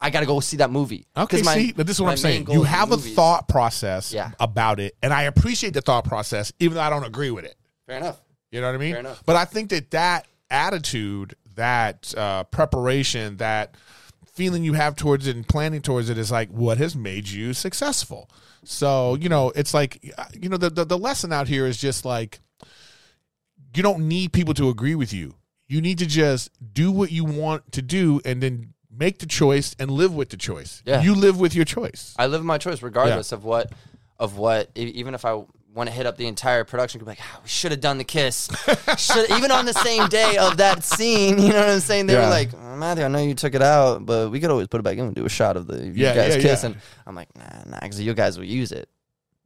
I got to go see that movie. Okay, this is what I'm saying. You have a thought process about it, and I appreciate the thought process, even though I don't agree with it. Fair enough. You know what I mean? Fair enough. But I think that attitude, that preparation, that feeling you have towards it and planning towards it is like what has made you successful. So, you know, it's like, you know, the lesson out here is just like, you don't need people to agree with you. You need to just do what you want to do and then make the choice and live with the choice. Yeah. You live with your choice. I live my choice regardless of what, even if I want to hit up the entire production, could be like, oh, we should have done the kiss. Even on the same day of that scene, you know what I'm saying? They were like, oh, Matthew, I know you took it out, but we could always put it back in and do a shot of you guys kiss. Yeah. And I'm like, nah, because you guys will use it.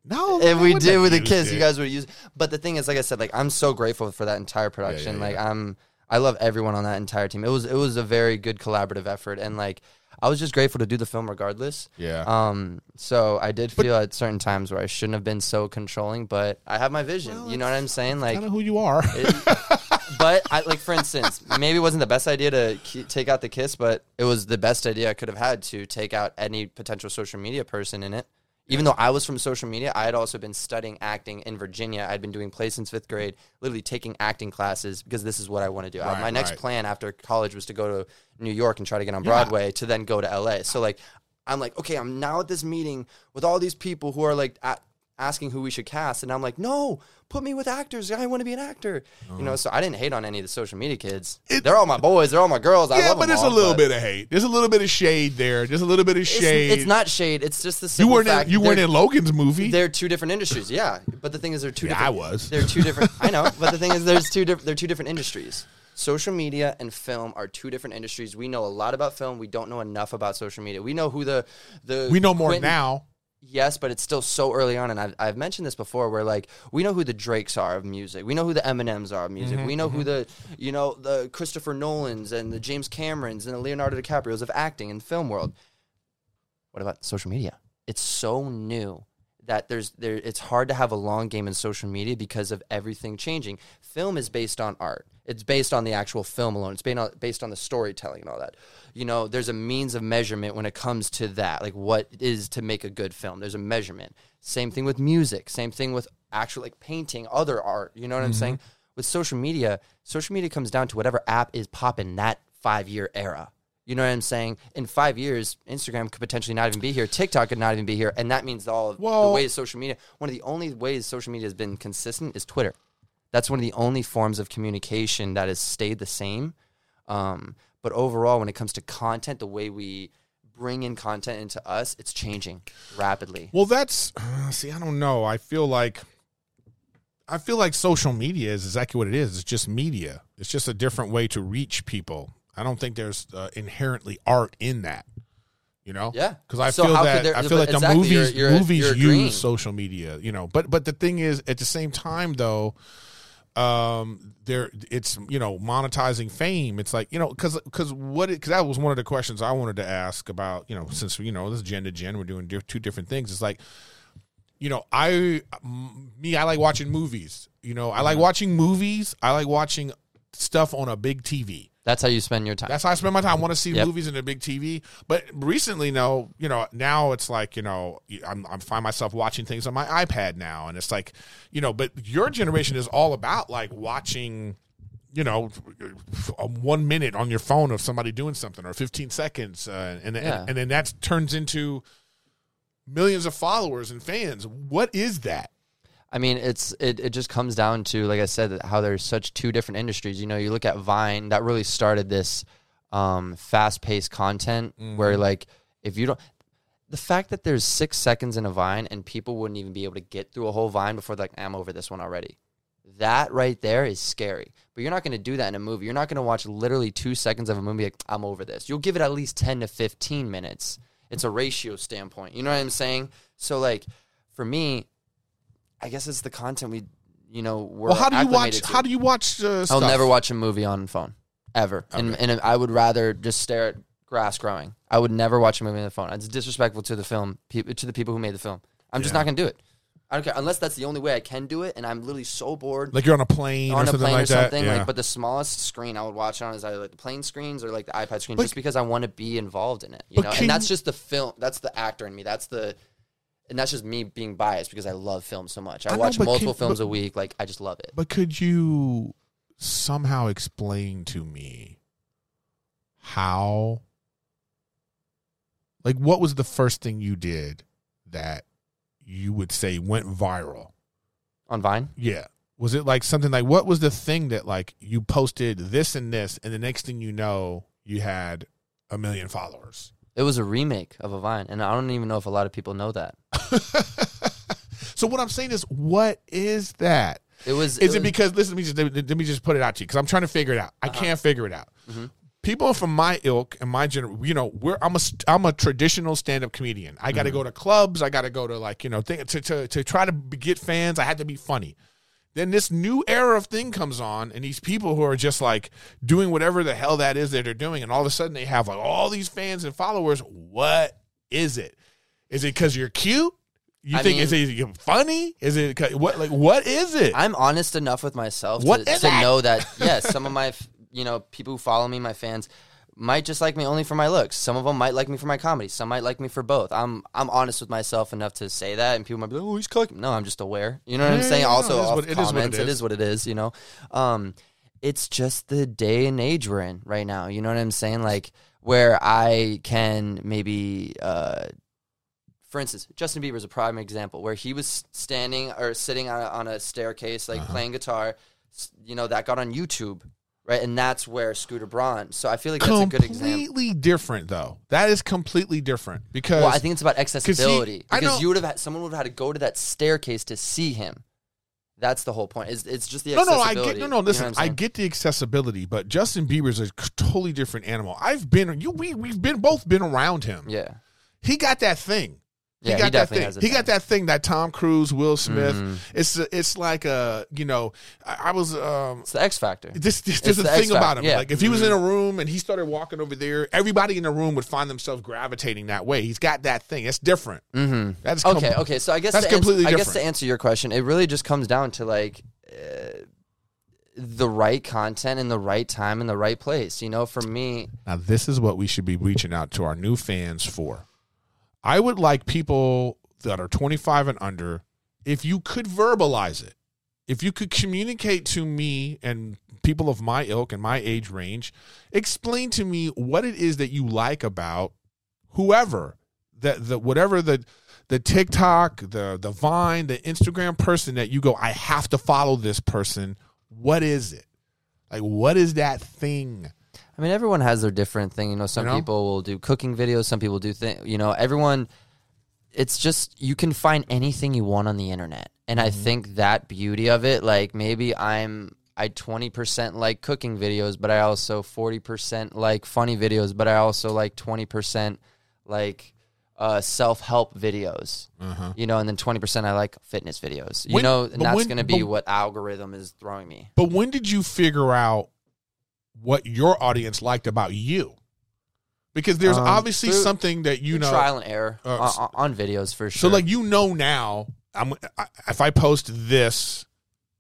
No, if we did with a kiss, you guys would use. But the thing is, like I said, like I'm so grateful for that entire production. I love everyone on that entire team. It was a very good collaborative effort, and like I was just grateful to do the film regardless. Yeah. So I did feel at certain times where I shouldn't have been so controlling, but I have my vision. Well, you know what I'm saying? Like, kind of who you are. But I, like, for instance, maybe it wasn't the best idea to take out the kiss, but it was the best idea I could have had to take out any potential social media person in it. Even though I was from social media, I had also been studying acting in Virginia. I'd been doing plays since 5th grade, literally taking acting classes because this is what I want to do. My next plan after college was to go to New York and try to get on Broadway to then go to LA. So like, I'm like, okay, I'm now at this meeting with all these people who are like asking who we should cast. And I'm like, no, put me with actors. I want to be an actor. You know, so I didn't hate on any of the social media kids. They're all my boys. They're all my girls. I love them all. Yeah, but there's a little bit of hate. There's a little bit of shade there. There's a little bit of shade. It's not shade. It's just the simple fact. You weren't in Logan's movie. They're two different industries. Yeah, but the thing is, they're two different. I was. They're two different. I know, but the thing is, they're two different industries. Social media and film are two different industries. We know a lot about film. We don't know enough about social media. We know more now. Yes, but it's still so early on, and I've mentioned this before, where, like, we know who the Drakes are of music. We know who the M&Ms are of music. Mm-hmm, we know who the, you know, the Christopher Nolans and the James Camerons and the Leonardo DiCaprios of acting and film world. What about social media? It's so new that it's hard to have a long game in social media because of everything changing. Film is based on art. It's based on the actual film alone. It's based on the storytelling and all that. You know, there's a means of measurement when it comes to that, like what it is to make a good film. There's a measurement. Same thing with music. Same thing with actual, like, painting, other art. You know what I'm saying? With social media comes down to whatever app is popping that 5-year era. You know what I'm saying? In 5 years, Instagram could potentially not even be here. TikTok could not even be here. And that means all of the ways social media... One of the only ways social media has been consistent is Twitter. That's one of the only forms of communication that has stayed the same. But overall, when it comes to content, the way we bring in content into us, it's changing rapidly. Well, that's... see, I don't know. I feel like social media is exactly what it is. It's just media. It's just a different way to reach people. I don't think there's inherently art in that, you know? Yeah. Because I feel like movies use social media, you know. But the thing is, at the same time, though, it's, you know, monetizing fame. It's like, you know, because that was one of the questions I wanted to ask about, you know, since, you know, this is gen to gen, we're doing two different things. It's like, you know, I like watching movies. You know, I like watching movies. I like watching stuff on a big TV. That's how you spend your time. That's how I spend my time. I want to see movies and a big TV. But recently, now it's like, you know, I find myself watching things on my iPad now. And it's like, you know, but your generation is all about, like, watching, you know, 1 minute on your phone of somebody doing something, or 15 seconds. And then that turns into millions of followers and fans. What is that? I mean, it just comes down to, like I said, how there's such two different industries. You know, you look at Vine, that really started this fast-paced content where, like, if you don't... The fact that there's 6 seconds in a Vine and people wouldn't even be able to get through a whole Vine before they're like, I'm over this one already. That right there is scary. But you're not going to do that in a movie. You're not going to watch literally 2 seconds of a movie like, I'm over this. You'll give it at least 10 to 15 minutes. It's a ratio standpoint. You know what I'm saying? So, like, for me... I guess it's the content we're acclimated to. How do you watch stuff? I'll never watch a movie on phone, ever. Okay. And I would rather just stare at grass growing. I would never watch a movie on the phone. It's disrespectful to the film, to the people who made the film. I'm just not going to do it. I don't care, unless that's the only way I can do it, and I'm literally so bored. Like you're on a plane or something like that? Yeah. Like, but the smallest screen I would watch on is either like the plane screens or like the iPad screen, just because I want to be involved in it. You know? And that's just the film. That's the actor in me. And that's just me being biased because I love film so much. I watch multiple films a week. Like, I just love it. But could you somehow explain to me how, like, what was the first thing you did that you would say went viral? On Vine? Yeah. Was it like something like, what was the thing that, like, you posted this, and the next thing you know, you had 1 million followers? It was a remake of a Vine, and I don't even know if a lot of people know that. So what I'm saying is, what is that? Let me just put it out to you, because I'm trying to figure it out. I can't figure it out. Mm-hmm. People from my ilk and my generation, you know, I'm a traditional stand-up comedian. I got to go to clubs. I got to go to, like, you know, to try to get fans. I had to be funny. Then this new era of thing comes on, and these people who are just, like, doing whatever the hell that is that they're doing, and all of a sudden they have, like, all these fans and followers. What is it? Is it because you're cute? Is it funny? Is it what is it? I'm honest enough with myself to know that, yes, some of my, you know, people who follow me, my fans, might just like me only for my looks. Some of them might like me for my comedy. Some might like me for both. I'm honest with myself enough to say that, and people might be like, oh, he's clicking. No, I'm just aware. You know what I'm saying? Also, it is what it is, you know? It's just the day and age we're in right now. You know what I'm saying? Like, where I can maybe, for instance, Justin Bieber is a prime example, where he was standing or sitting on a staircase, like playing guitar, you know, that got on YouTube. Right, and that's where Scooter Braun. So I feel like that's a good example. Completely different, though. That is completely different because. Well, I think it's about accessibility because you would have had, someone would have had to go to that staircase to see him. That's the whole point. It's just the accessibility. Listen, I get the accessibility, but Justin Bieber's a totally different animal. We've both been around him. Yeah, he got that thing. Yeah, he definitely has it. He got that thing that Tom Cruise, Will Smith. Mm-hmm. It's like a, you know, I was. It's the X Factor. There's a thing about him. Yeah. Like if he was in a room and he started walking over there, everybody in the room would find themselves gravitating that way. He's got that thing. That's different. Mm-hmm. That's okay. So I guess that's completely different. I guess to answer your question, it really just comes down to like. The right content in the right time in the right place. You know, for me. Now, this is what we should be reaching out to our new fans for. I would like people that are 25 and under, if you could verbalize it, if you could communicate to me and people of my ilk and my age range, explain to me what it is that you like about whoever, the TikTok, the Vine, the Instagram person that you go, I have to follow this person. What is it? Like, what is that thing? I mean, everyone has their different thing. You know, some people will do cooking videos. Some people do things. You know, everyone, it's just, you can find anything you want on the internet. And I think that beauty of it, like maybe I 20% like cooking videos, but I also 40% like funny videos, but I also like 20% like self-help videos, you know, and then 20% I like fitness videos, you know, and that's going to be what algorithm is throwing me. But when did you figure out what your audience liked about you? Because there's obviously something that, you know, trial and error on videos for sure. So like, you know, now if I post this,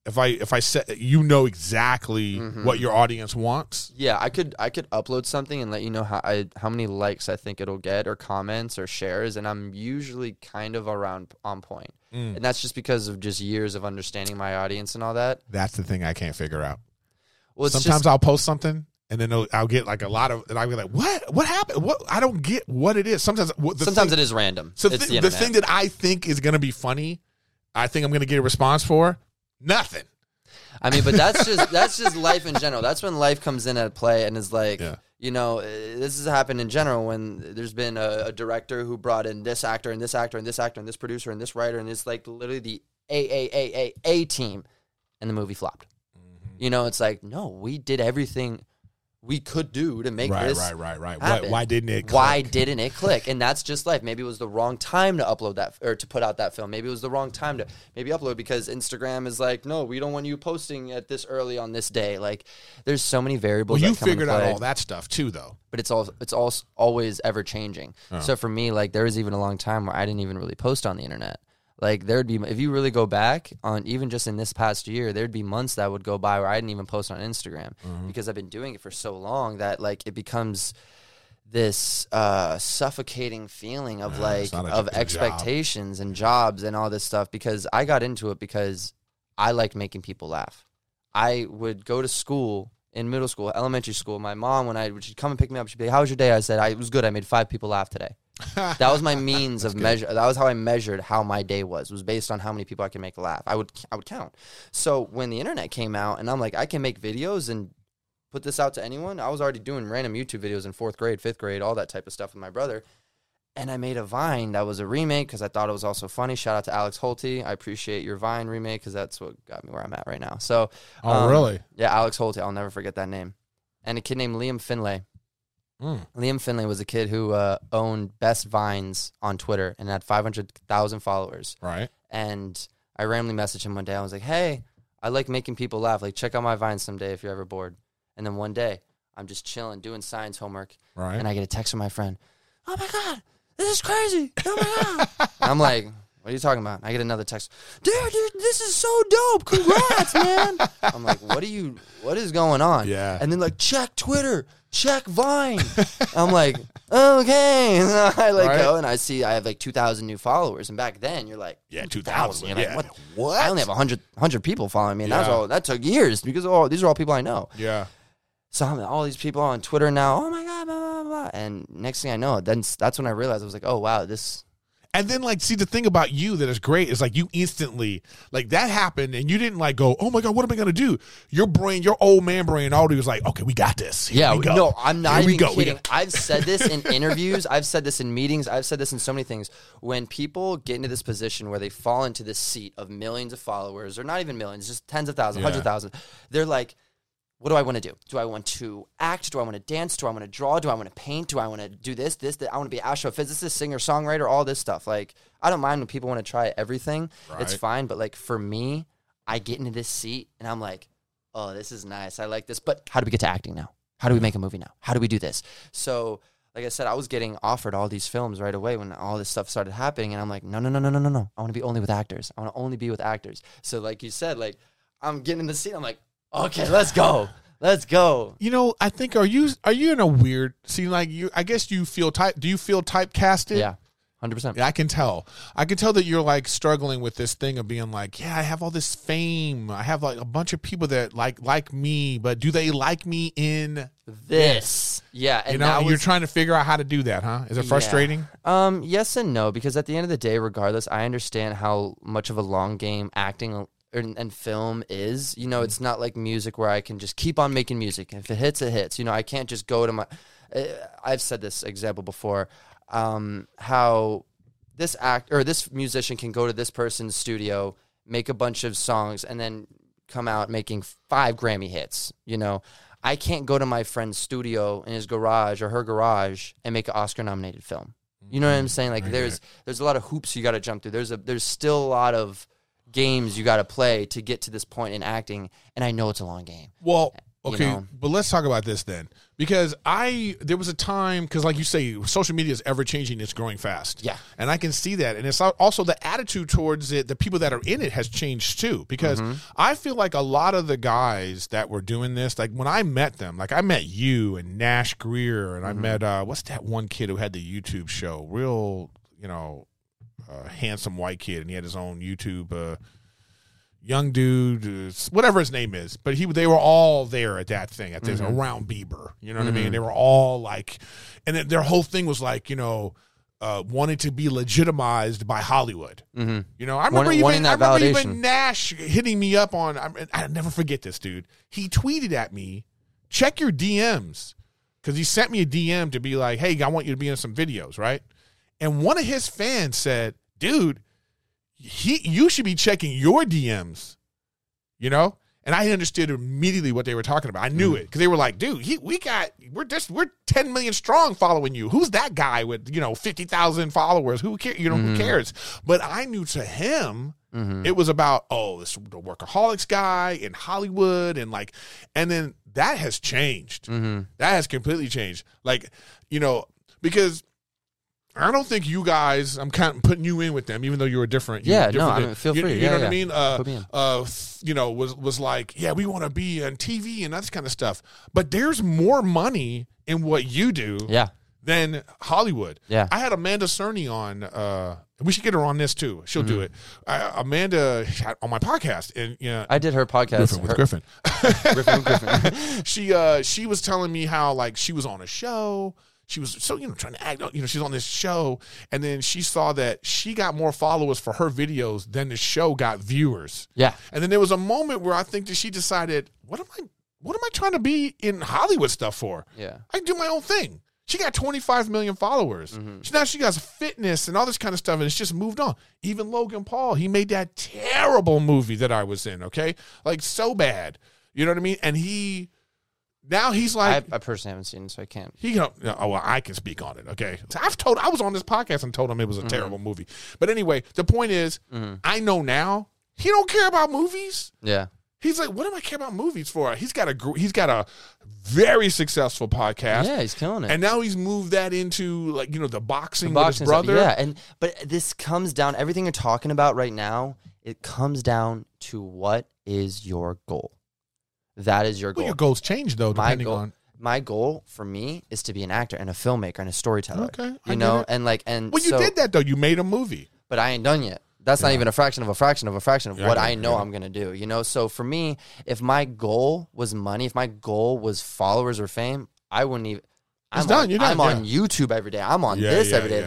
if I set, you know exactly what your audience wants. Yeah, I could upload something and let you know how many likes I think it'll get or comments or shares, and I'm usually kind of around on point. And that's just because of just years of understanding my audience and all that. That's the thing I can't figure out. Well, sometimes I'll post something and then I'll get like a lot of, and I'll be like, what happened? What? I don't get what it is. Sometimes it is random. So the thing that I think is going to be funny, I think I'm going to get a response for. Nothing. I mean, but that's just life in general. That's when life comes in at play and is like, you know, this has happened in general when there's been a director who brought in this actor and this actor and this actor and this producer and this writer, and it's like literally the A team, and the movie flopped. You know, it's like, no, we did everything we could do to make this happen. Why didn't it click? And that's just life. Maybe it was the wrong time to upload that or to put out that film. Maybe it was the wrong time to upload because Instagram is like, no, we don't want you posting at this early on this day. Like, there's so many variables. Well, you figured out all that stuff too, though. But it's all always ever changing. Oh. So for me, like, there was even a long time where I didn't even really post on the internet. Like, there'd be, if you really go back on even just in this past year, there'd be months that would go by where I didn't even post on Instagram because I've been doing it for so long that like it becomes this suffocating feeling of like of expectations and jobs and all this stuff, because I got into it because I liked making people laugh. I would go to school in middle school, elementary school. My mom, when she'd come and pick me up, she'd be like, how was your day? I said, it was good. I made 5 people laugh today. That was my means of measure. That was how I measured how my day was based on how many people I could make laugh. I would count. So when the internet came out and I'm like, I can make videos and put this out to anyone. I was already doing random YouTube videos in 4th grade, 5th grade, all that type of stuff with my brother. And I made a Vine that was a remake because I thought it was also funny. Shout out to Alex Holte. I appreciate your Vine remake because that's what got me where I'm at right now. So, really? Yeah, Alex Holte. I'll never forget that name. And a kid named Liam Finlay. Liam Finlay was a kid who owned Best Vines on Twitter and had 500,000 followers. Right. And I randomly messaged him one day. I was like, hey, I like making people laugh. Like, check out my Vines someday if you're ever bored. And then one day, I'm just chilling, doing science homework. Right. And I get a text from my friend. Oh, my God. This is crazy. Oh, my God. I'm like, what are you talking about? I get another text. Dude, this is so dope. Congrats, man. I'm like, what is going on? Yeah. And then like, check Twitter, check Vine. I'm like, okay. And I go and I see I have like 2,000 new followers. And back then you're like, 2,000. You're like, what? I only have 100 people following me. And that's all. That took years because these are all people I know. Yeah. So I'm all these people on Twitter now. Oh my God, blah, blah, blah. And next thing I know, then that's when I realized I was like, oh wow, this. And then, like, see, the thing about you that is great is, like, you instantly, like, that happened, and you didn't, like, go, oh, my God, what am I going to do? Your brain, your old man brain, all was like, okay, we got this. Here we go. No, I'm not even kidding. I've said this in interviews. I've said this in meetings. I've said this in so many things. When people get into this position where they fall into this seat of millions of followers, or not even millions, just tens of thousands, 100,000, they're like, What do I want to do? Do I want to act? Do I want to dance? Do I want to draw? Do I want to paint? Do I want to do this, that? I want to be an astrophysicist, singer, songwriter, all this stuff. Like, I don't mind when people want to try everything. Right. It's fine. But, like, for me, I get into this seat, and I'm like, oh, this is nice. I like this. But how do we get to acting now? How do we make a movie now? How do we do this? So, like I said, I was getting offered all these films right away when all this stuff started happening. And I'm like, no. I want to be only with actors. So, like you said, like, I'm getting in the seat. I'm like, okay, let's go. You know, I think are you in a weird scene? Like you, I guess you feel Do you feel typecasted? Yeah, 100%. Yeah, I can tell. I can tell that you're like struggling with this thing of being like, yeah, I have all this fame. I have like a bunch of people that like me, but do they like me in this? Yeah, and you know, you're trying to figure out how to do that, huh? Is it frustrating? Yeah. Yes and no, because at the end of the day, regardless, I understand how much of a long game acting and film is. You know, it's not like music where I can just keep on making music. If it hits, it hits. You know, I can't just go to my... I've said this example before, how this musician can go to this person's studio, make a bunch of songs, and then come out making 5 Grammy hits. You know, I can't go to my friend's studio in his garage or her garage and make an Oscar-nominated film. You know what I'm saying? Like, there's a lot of hoops you got to jump through. There's still a lot of games you got to play to get to this point in acting, and I know it's a long game. Well, okay, you know? But let's talk about this then, because there was a time, because like you say, social media is ever changing, it's growing fast. Yeah, and I can see that, and it's also the attitude towards it, the people that are in it has changed too, because I feel like a lot of the guys that were doing this, like when I met them, like I met you and Nash Greer, and I met what's that one kid who had the YouTube show, real, you know, handsome white kid, and he had his own YouTube, young dude, whatever his name is, but they were all there at that thing, at this around Bieber, you know what I mean? They were all like, and their whole thing was like, you know, wanted to be legitimized by Hollywood. You know, I remember even Nash hitting me up on, I'll never forget this dude, he tweeted at me, check your DMs, because he sent me a DM to be like, hey, I want you to be in some videos, right? And one of his fans said, dude, you should be checking your DMs, you know? And I understood immediately what they were talking about. I knew it, because they were like, dude, we're 10 million strong following you. Who's that guy with, you know, 50,000 followers? Who cares? You know, who cares? But I knew to him, it was about, oh, this workaholics guy in Hollywood, and like, and then that has changed. That has completely changed. Like, you know, because I don't think you guys, I'm kind of putting you in with them, even though you were different. I mean, feel free. You know what I mean? You know, was like, yeah, we want to be on TV and that kind of stuff. But there's more money in what you do than Hollywood. Yeah. I had Amanda Cerny on, we should get her on this too. She'll do it. Amanda on my podcast, and you know, I did her podcast with Griffin. She was telling me how like she was on a show. She was so, you know, trying to act, you know, she's on this show, and then she saw that she got more followers for her videos than the show got viewers. Yeah. And then there was a moment where I think that she decided, what am I trying to be in Hollywood stuff for? Yeah. I can do my own thing. She got 25 million followers. Now she got fitness and all this kind of stuff, and it's just moved on. Even Logan Paul, he made that terrible movie that I was in, okay? Like, so bad. You know what I mean? And now he's like... I personally haven't seen it, so I can't. I can speak on it, okay? So I was on this podcast and told him it was a terrible movie. But anyway, the point is, I know now, he don't care about movies. Yeah. He's like, what am I care about movies for? He's got a very successful podcast. Yeah, he's killing it. And now he's moved that into, like, you know, the boxing with his brother. Stuff, yeah, but this comes down, everything you're talking about right now, it comes down to what is your goal. That is your goal. Well, your goals change, though, depending on... My goal for me is to be an actor and a filmmaker and a storyteller. Okay. You did that, though. You made a movie. But I ain't done yet. That's not even a fraction of a fraction of a fraction of what I know I'm going to do, you know? So for me, if my goal was money, if my goal was followers or fame, I wouldn't even... I'm on YouTube every day. I'm on this every day.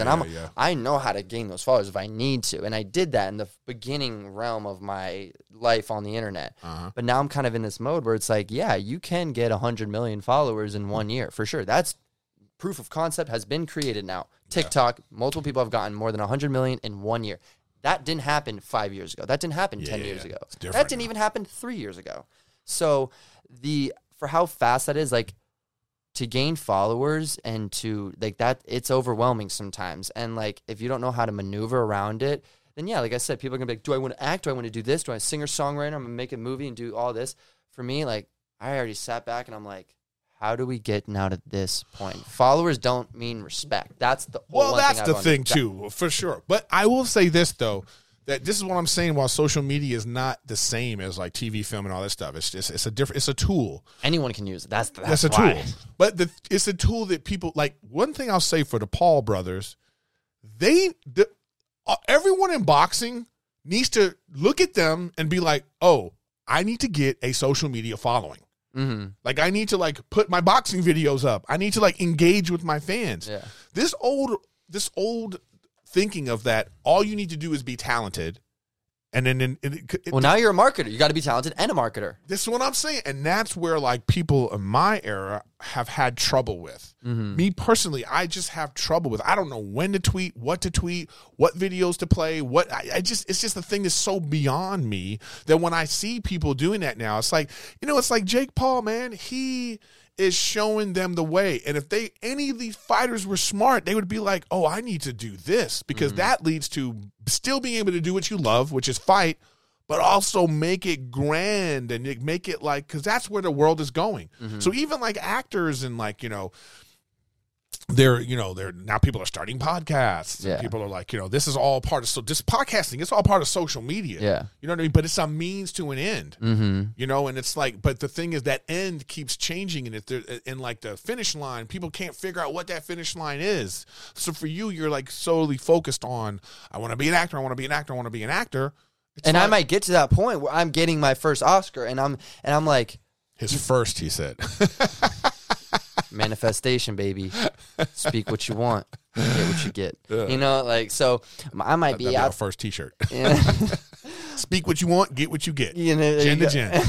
I know how to gain those followers if I need to. And I did that in the beginning realm of my life on the internet. But now I'm kind of in this mode where it's like, yeah, you can get 100 million followers in 1 year for sure. That's proof of concept has been created now. TikTok, multiple people have gotten more than 100 million in 1 year. That didn't happen 5 years ago. That didn't happen 10 years ago. That didn't even happen 3 years ago. So the for how fast that is, like, to gain followers and to, like, that, it's overwhelming sometimes. And, like, if you don't know how to maneuver around it, then, yeah, like I said, people are going to be like, do I want to act? Do I want to do this? Do I singer-songwriter? I'm going to make a movie and do all this. For me, like, I already sat back and I'm like, how do we get now to this point? Followers don't mean respect. That's the well, that's the thing, too, for sure. But I will say this, though, that this is what I'm saying. While social media is not the same as like TV, film, and all that stuff, it's just, it's a tool. Anyone can use it. That's a tool. But it's a tool that people like. One thing I'll say for the Paul brothers, everyone in boxing needs to look at them and be like, oh, I need to get a social media following. Mm-hmm. Like, I need to, like, put my boxing videos up. I need to, like, engage with my fans. Yeah. This old thinking of that, all you need to do is be talented. And then now you're a marketer. You got to be talented and a marketer. This is what I'm saying. And that's where, like, people in my era have had trouble with. Mm-hmm. Me personally, I just have trouble with. I don't know when to tweet, what videos to play, what it's just the thing that's so beyond me that when I see people doing that now, it's like, you know, it's like Jake Paul, man. He is showing them the way. And if any of these fighters were smart, they would be like, oh, I need to do this, because that leads to still being able to do what you love, which is fight, but also make it grand and make it like, because that's where the world is going. Mm-hmm. So even like actors and like, you know, they're now people are starting podcasts. Yeah. And people are like, you know, this is all part of, so this podcasting, it's all part of social media. Yeah. You know what I mean? But it's a means to an end, you know? And it's like, but the thing is that end keeps changing, and if they're in like the finish line, people can't figure out what that finish line is. So for you, you're like solely focused on, I want to be an actor. I want to be an actor. I want to be an actor. It's and like, I might get to that point where I'm getting my first Oscar and I'm like. His first, he said. Manifestation, baby. Speak what you want, get what you get. Yeah. You know, like, so I might be our first T-shirt. Yeah. Speak what you want, get what you get. You know, gen to gen.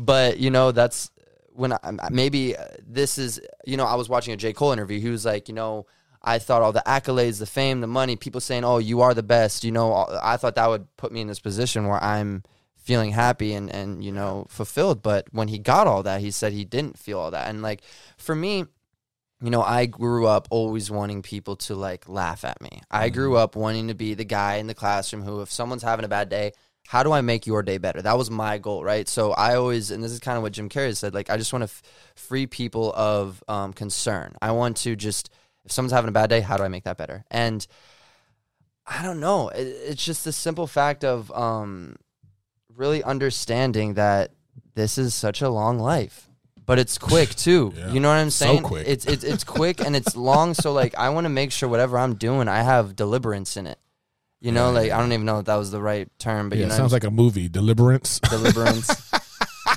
But you know, that's when this is. You know, I was watching a J. Cole interview. He was like, you know, I thought all the accolades, the fame, the money, people saying, "Oh, you are the best." You know, I thought that would put me in this position where I'm feeling happy and, you know, fulfilled. But when he got all that, he said he didn't feel all that. And, like, for me, you know, I grew up always wanting people to, like, laugh at me. I grew up wanting to be the guy in the classroom who, if someone's having a bad day, how do I make your day better? That was my goal, right? So I always, and this is kind of what Jim Carrey said, like, I just want to free people of concern. I want to just, if someone's having a bad day, how do I make that better? And I don't know. It's just the simple fact of, really understanding that this is such a long life, but it's quick too. Yeah. You know what I'm saying? So quick. It's quick and it's long. So like, I want to make sure whatever I'm doing, I have deliverance in it. You know, like, I don't even know if that was the right term, but yeah, you know, it sounds like a movie, Deliverance. Deliverance.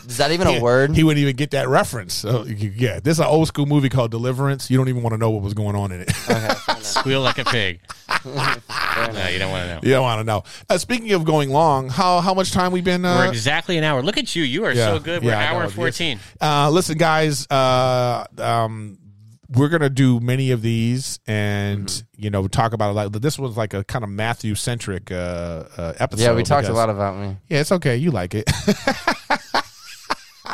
Is that even a word? He wouldn't even get that reference. So, yeah, this is an old school movie called Deliverance. You don't even want to know what was going on in it. Okay, squeal like a pig. No, you don't want to know. You don't want to know. Speaking of going long, how much time we've been? We're exactly an hour. Look at you. You are so good. We're an hour and 14. Listen, guys, we're going to do many of these and, you know, talk about a lot. This was like a kind of Matthew-centric episode. Yeah, we talked a lot about me. Yeah, it's okay. You like it.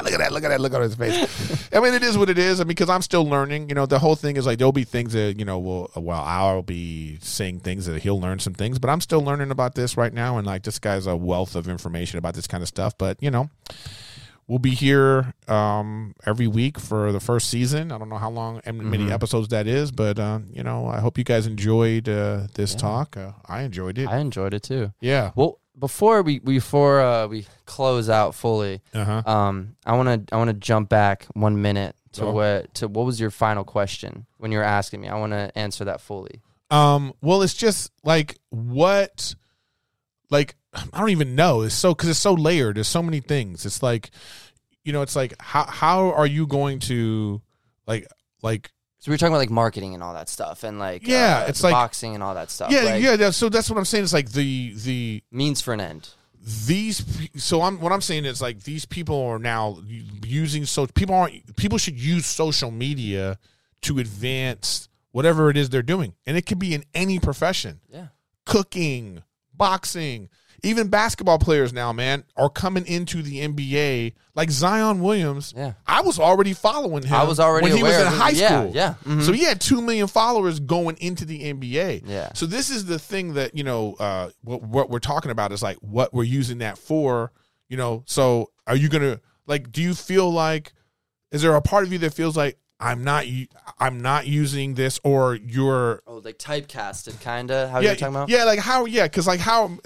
Look at that, look at that, look at his face. I mean, it is what it is. I mean, because I'm still learning. You know, the whole thing is like, there'll be things that, you know, I'll be saying things that he'll learn some things, but I'm still learning about this right now. And like, this guy's a wealth of information about this kind of stuff. But, you know, we'll be here every week for the first season. I don't know how long and many episodes that is, but, you know, I hope you guys enjoyed this talk. I enjoyed it. I enjoyed it too. Yeah. Well, Before we close out fully, I want to jump back 1 minute to what was your final question when you were asking me? I want to answer that fully. Well, it's just like I don't even know. It's so, because it's so layered. There's so many things. It's like, you know, it's like how are you going to like. So we were talking about like marketing and all that stuff, and like it's like boxing and all that stuff. Yeah, right? Yeah. So that's what I'm saying. It's like the means for an end. What I'm saying is like these people are now using people should use social media to advance whatever it is they're doing, and it could be in any profession. Yeah, cooking, boxing. Even basketball players now, man, are coming into the NBA. Like Zion Williams, yeah. I was already following him. I was already when aware he was in high school. Yeah, yeah. Mm-hmm. So he had 2 million followers going into the NBA. Yeah. So this is the thing that, you know, what we're talking about is like what we're using that for. You know, so are you going to, like, do you feel like, is there a part of you that feels like, I'm not using this, or you're like typecasted, kind of how you're talking about. Yeah, like how, yeah, because like how,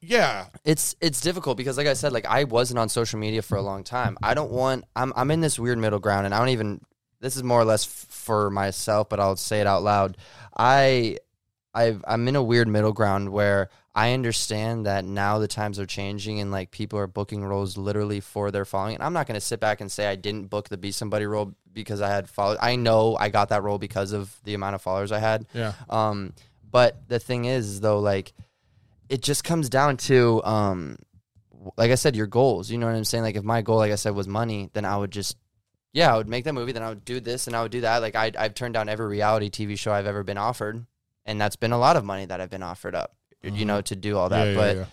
yeah, it's difficult because like I said, like I wasn't on social media for a long time. I don't want. I'm in this weird middle ground, and I don't even. This is more or less for myself, but I'll say it out loud. I'm in a weird middle ground where I understand that now the times are changing and like people are booking roles literally for their following. And I'm not going to sit back and say I didn't book the Be Somebody role because I had followers. I know I got that role because of the amount of followers I had. Yeah. But the thing is though, like it just comes down to, like I said, your goals, you know what I'm saying? Like if my goal, like I said, was money, then I would just, yeah, I would make that movie. Then I would do this and I would do that. Like I've turned down every reality TV show I've ever been offered. And that's been a lot of money that I've been offered up, you know, to do all that.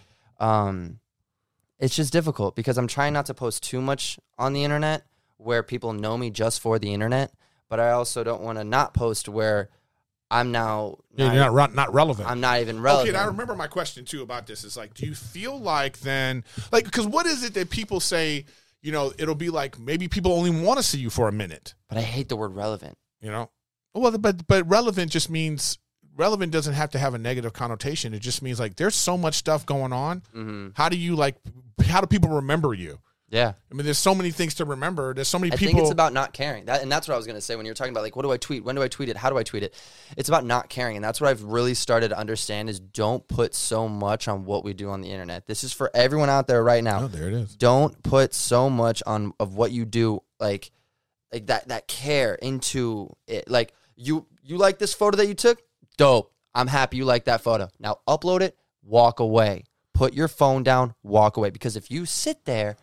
It's just difficult because I'm trying not to post too much on the internet where people know me just for the internet. But I also don't want to not post where I'm now. Yeah, you're not relevant. I'm not even relevant. Okay, and I remember my question, too, about this. It's like, do you feel like then, like, because what is it that people say, you know, it'll be like maybe people only want to see you for a minute. But I hate the word relevant. You know? Well, but relevant just means. Relevant doesn't have to have a negative connotation. It just means like there's so much stuff going on. Mm-hmm. How do people remember you? Yeah. I mean, there's so many things to remember. There's so many people. I think it's about not caring. And that's what I was going to say when you were talking about like, what do I tweet? When do I tweet it? How do I tweet it? It's about not caring. And that's what I've really started to understand is don't put so much on what we do on the internet. This is for everyone out there right now. Oh, there it is. Don't put so much on of what you do. Like that care into it. Like you like this photo that you took? Dope. I'm happy you like that photo. Now upload it, walk away. Put your phone down, walk away. Because if you sit there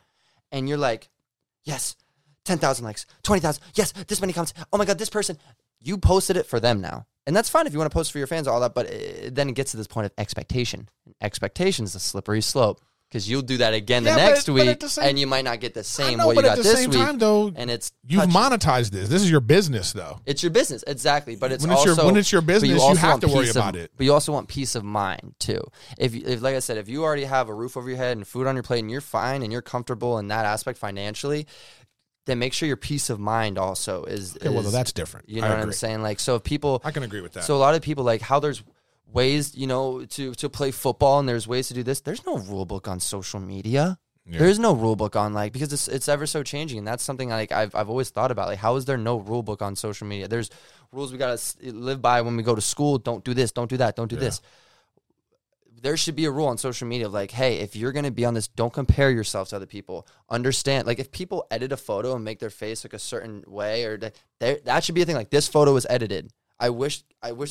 and you're like, yes, 10,000 likes, 20,000, yes, this many comments. Oh my God, this person. You posted it for them now. And that's fine if you want to post for your fans, all that. But then it gets to this point of expectation. And expectation is a slippery slope. Because you'll do that again the next week, and you might not get the same what you got this week. And it's you've monetized this. This is your business, though. It's your business, exactly. But it's also when it's your business, you have to worry about it. But you also want peace of mind too. If like I said, if you already have a roof over your head and food on your plate, and you're fine and you're comfortable in that aspect financially, then make sure your peace of mind also is. Okay, well, that's different. You know what I'm saying? Like, so if people, I can agree with that. So a lot of people like how there's. Ways, you know, to play football, and there's ways to do this. There's no rule book on social media. Yeah. There's no rule book on like because it's ever so changing, and that's something like I've always thought about. Like, how is there no rule book on social media? There's rules we gotta live by when we go to school. Don't do this. Don't do that. Don't do this. There should be a rule on social media of like, hey, if you're gonna be on this, don't compare yourself to other people. Understand, like, if people edit a photo and make their face like a certain way, or that should be a thing. Like, this photo is edited. I wish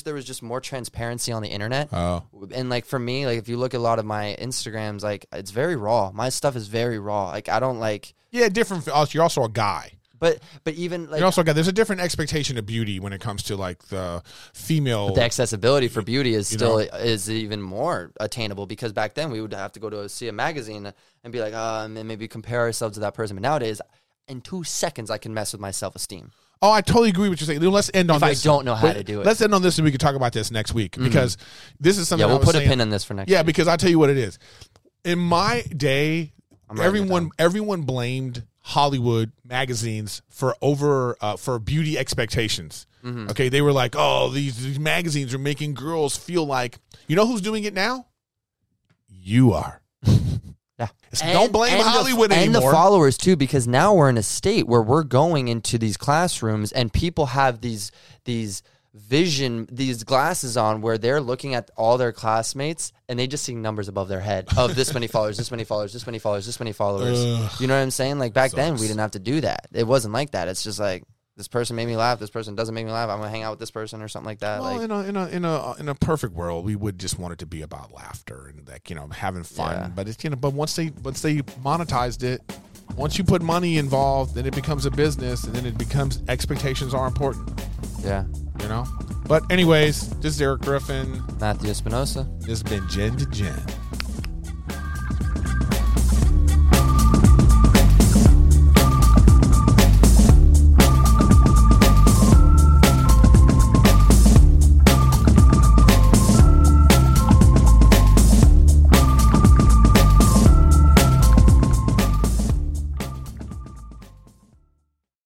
there was just more transparency on the internet. Oh. And like for me, like if you look at a lot of my Instagrams, like it's very raw. My stuff is very raw. Like I don't like different. You're also a guy. But even like you also got there's a different expectation of beauty when it comes to like the female. But the accessibility for beauty is still is even more attainable because back then we would have to go to see a magazine and be like and maybe compare ourselves to that person. But nowadays, in 2 seconds, I can mess with my self-esteem. Oh, I totally agree with you saying. Let's end on this. I don't know how to do it. Let's end on this and we can talk about this next week because this is something. Yeah, we'll put a pin on this for next week. Yeah, because I'll tell you what it is. In my day, everyone blamed Hollywood magazines for for beauty expectations. Mm-hmm. Okay, they were like, oh, these magazines are making girls feel like, you know who's doing it now? You are. Yeah. Don't blame Hollywood anymore. And the followers, too, because now we're in a state where we're going into these classrooms and people have these vision, these glasses on where they're looking at all their classmates and they just see numbers above their head of this many followers, this many followers, this many followers, this many followers. You know what I'm saying? Like back then, we didn't have to do that. It wasn't like that. It's just like, this person made me laugh. This person doesn't make me laugh. I'm gonna hang out with this person or something like that. Well, like, in a perfect world, we would just want it to be about laughter and like having fun. Yeah. But it's but once they monetized it, once you put money involved, then it becomes a business, and then it becomes expectations are important. Yeah, But anyways, this is Eric Griffin, Matthew Espinosa. This has been Gen to Gen.